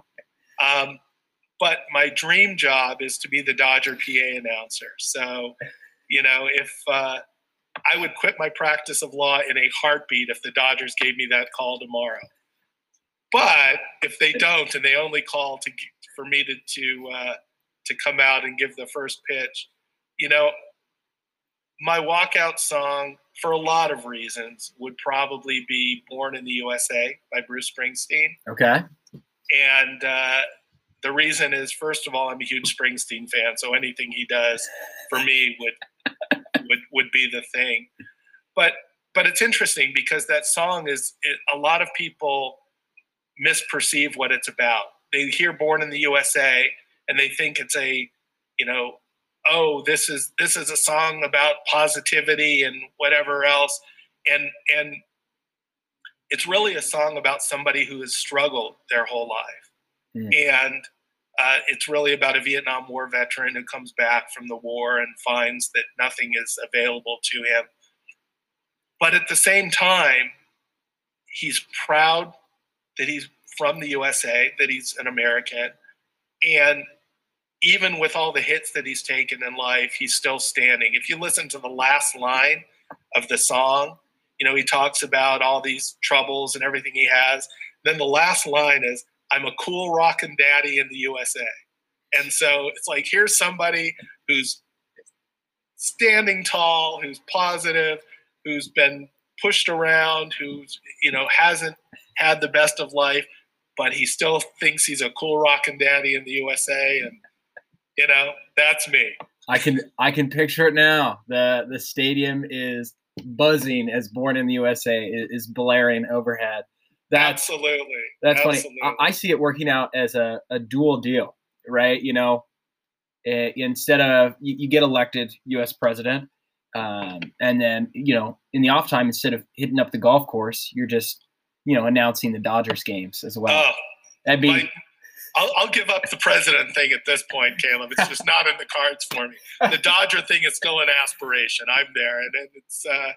But my dream job is to be the Dodger PA announcer. So, you know, if I would quit my practice of law in a heartbeat if the Dodgers gave me that call tomorrow. But if they don't, and they only call for me to come out and give the first pitch, you know, my walkout song, for a lot of reasons, would probably be Born in the USA by Bruce Springsteen. Okay. And the reason is, first of all, I'm a huge Springsteen fan, so anything he does for me would be the thing. But it's interesting because that song a lot of people misperceive what it's about. They hear "Born in the USA" and they think it's this is a song about positivity and whatever else. And it's really a song about somebody who has struggled their whole life. And it's really about a Vietnam War veteran who comes back from the war and finds that nothing is available to him. But at the same time, he's proud that he's from the USA, that he's an American. And even with all the hits that he's taken in life, he's still standing. If you listen to the last line of the song, he talks about all these troubles and everything he has. Then the last line is, "I'm a cool rockin' daddy in the USA." And so it's like, here's somebody who's standing tall, who's positive, who's been pushed around, who's, hasn't had the best of life, but he still thinks he's a cool rockin' daddy in the USA. And, that's me. I can picture it now. The stadium is buzzing as "Born in the USA" is blaring overhead. That's absolutely funny. I see it working out as a dual deal, right? Instead of you get elected U.S. president, and then in the off time, instead of hitting up the golf course, you're just announcing the Dodgers games as well. That'd be. I'll give up the president thing at this point, Caleb. It's just not in the cards for me. The Dodger thing is still an aspiration. I'm there, and it's and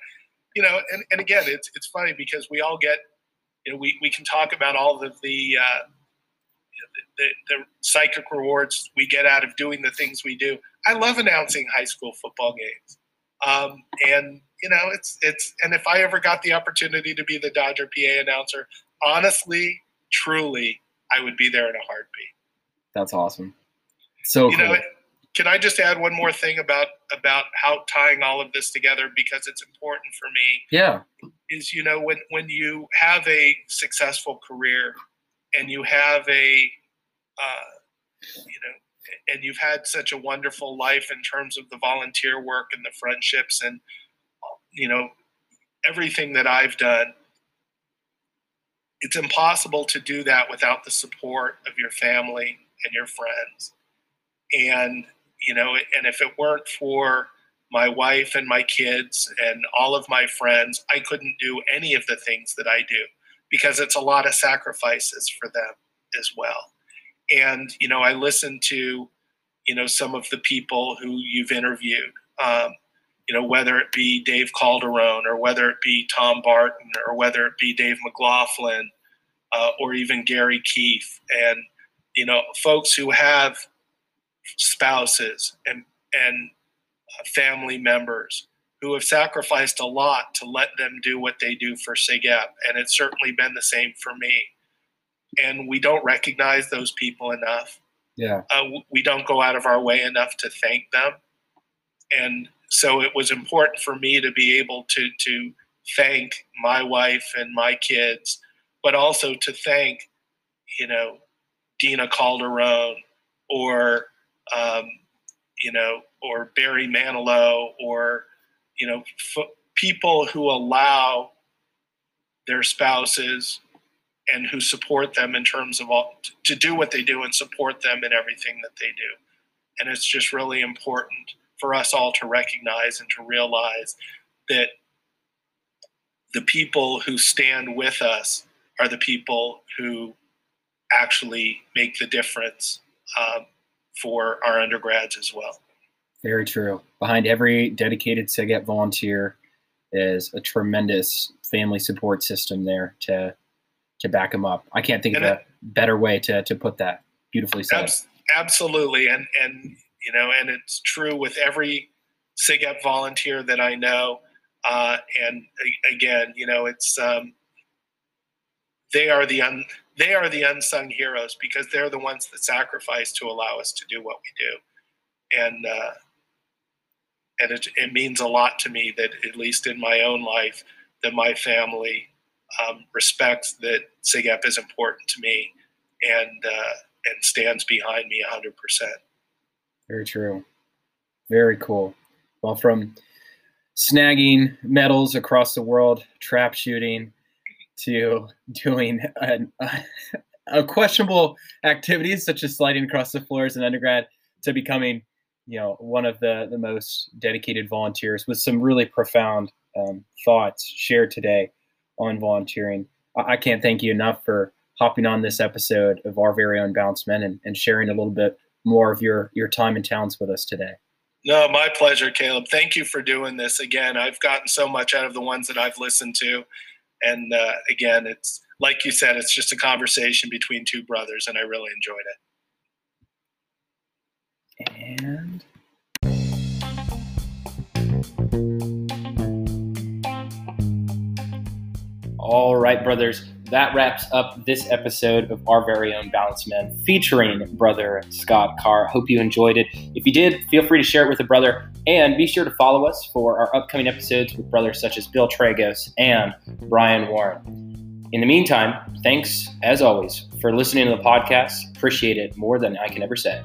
again, it's funny because we all get. We can talk about all of the psychic rewards we get out of doing the things we do. I love announcing high school football games, and if I ever got the opportunity to be the Dodger PA announcer, honestly, truly, I would be there in a heartbeat. That's awesome. So cool. Can I just add one more thing about how tying all of this together, because it's important for me? Yeah. Is, when you have a successful career and you have and you've had such a wonderful life in terms of the volunteer work and the friendships and, everything that I've done, it's impossible to do that without the support of your family and your friends. And, and if it weren't for my wife and my kids and all of my friends, I couldn't do any of the things that I do, because it's a lot of sacrifices for them as well. And, I listen to, some of the people who you've interviewed, whether it be Dave Calderon or whether it be Tom Barton or whether it be Dave McLaughlin or even Gary Keefe and, folks who have spouses and family members who have sacrificed a lot to let them do what they do for SIGEP. And it's certainly been the same for me. And we don't recognize those people enough. Yeah. We don't go out of our way enough to thank them. And so it was important for me to be able to thank my wife and my kids, but also to thank, Dina Calderon or, or Barry Manilow, or, people who allow their spouses and who support them in terms of to do what they do and support them in everything that they do. And it's just really important for us all to recognize and to realize that the people who stand with us are the people who actually make the difference, for our undergrads as well. Very true. Behind every dedicated SIGEP volunteer is a tremendous family support system there to back them up. I can't think of a better way to put that. Beautifully said. Absolutely. And it's true with every SIGEP volunteer that I know. They are the unsung heroes, because they're the ones that sacrifice to allow us to do what we do. And it means a lot to me that, at least in my own life, that my family respects that SIGEP is important to me and stands behind me 100%. Very true. Very cool. Well, from snagging medals across the world, trap shooting, to doing questionable activities such as sliding across the floor as an undergrad, to becoming, you know, one of the most dedicated volunteers, with some really profound thoughts shared today on volunteering. I can't thank you enough for hopping on this episode of Our Very Own Bounce Men and sharing a little bit more of your time and talents with us today. No, my pleasure, Caleb. Thank you for doing this again. I've gotten so much out of the ones that I've listened to. And again, it's like you said, it's just a conversation between two brothers, and I really enjoyed it. And all right, brothers, that wraps up this episode of Our Very Own Bounce Men featuring brother Scott Carr. Hope you enjoyed it. If you did, feel free to share it with a brother, and be sure to follow us for our upcoming episodes with brothers such as Bill Tragos and Brian Warren. In the meantime, thanks as always for listening to the podcast. Appreciate it more than I can ever say.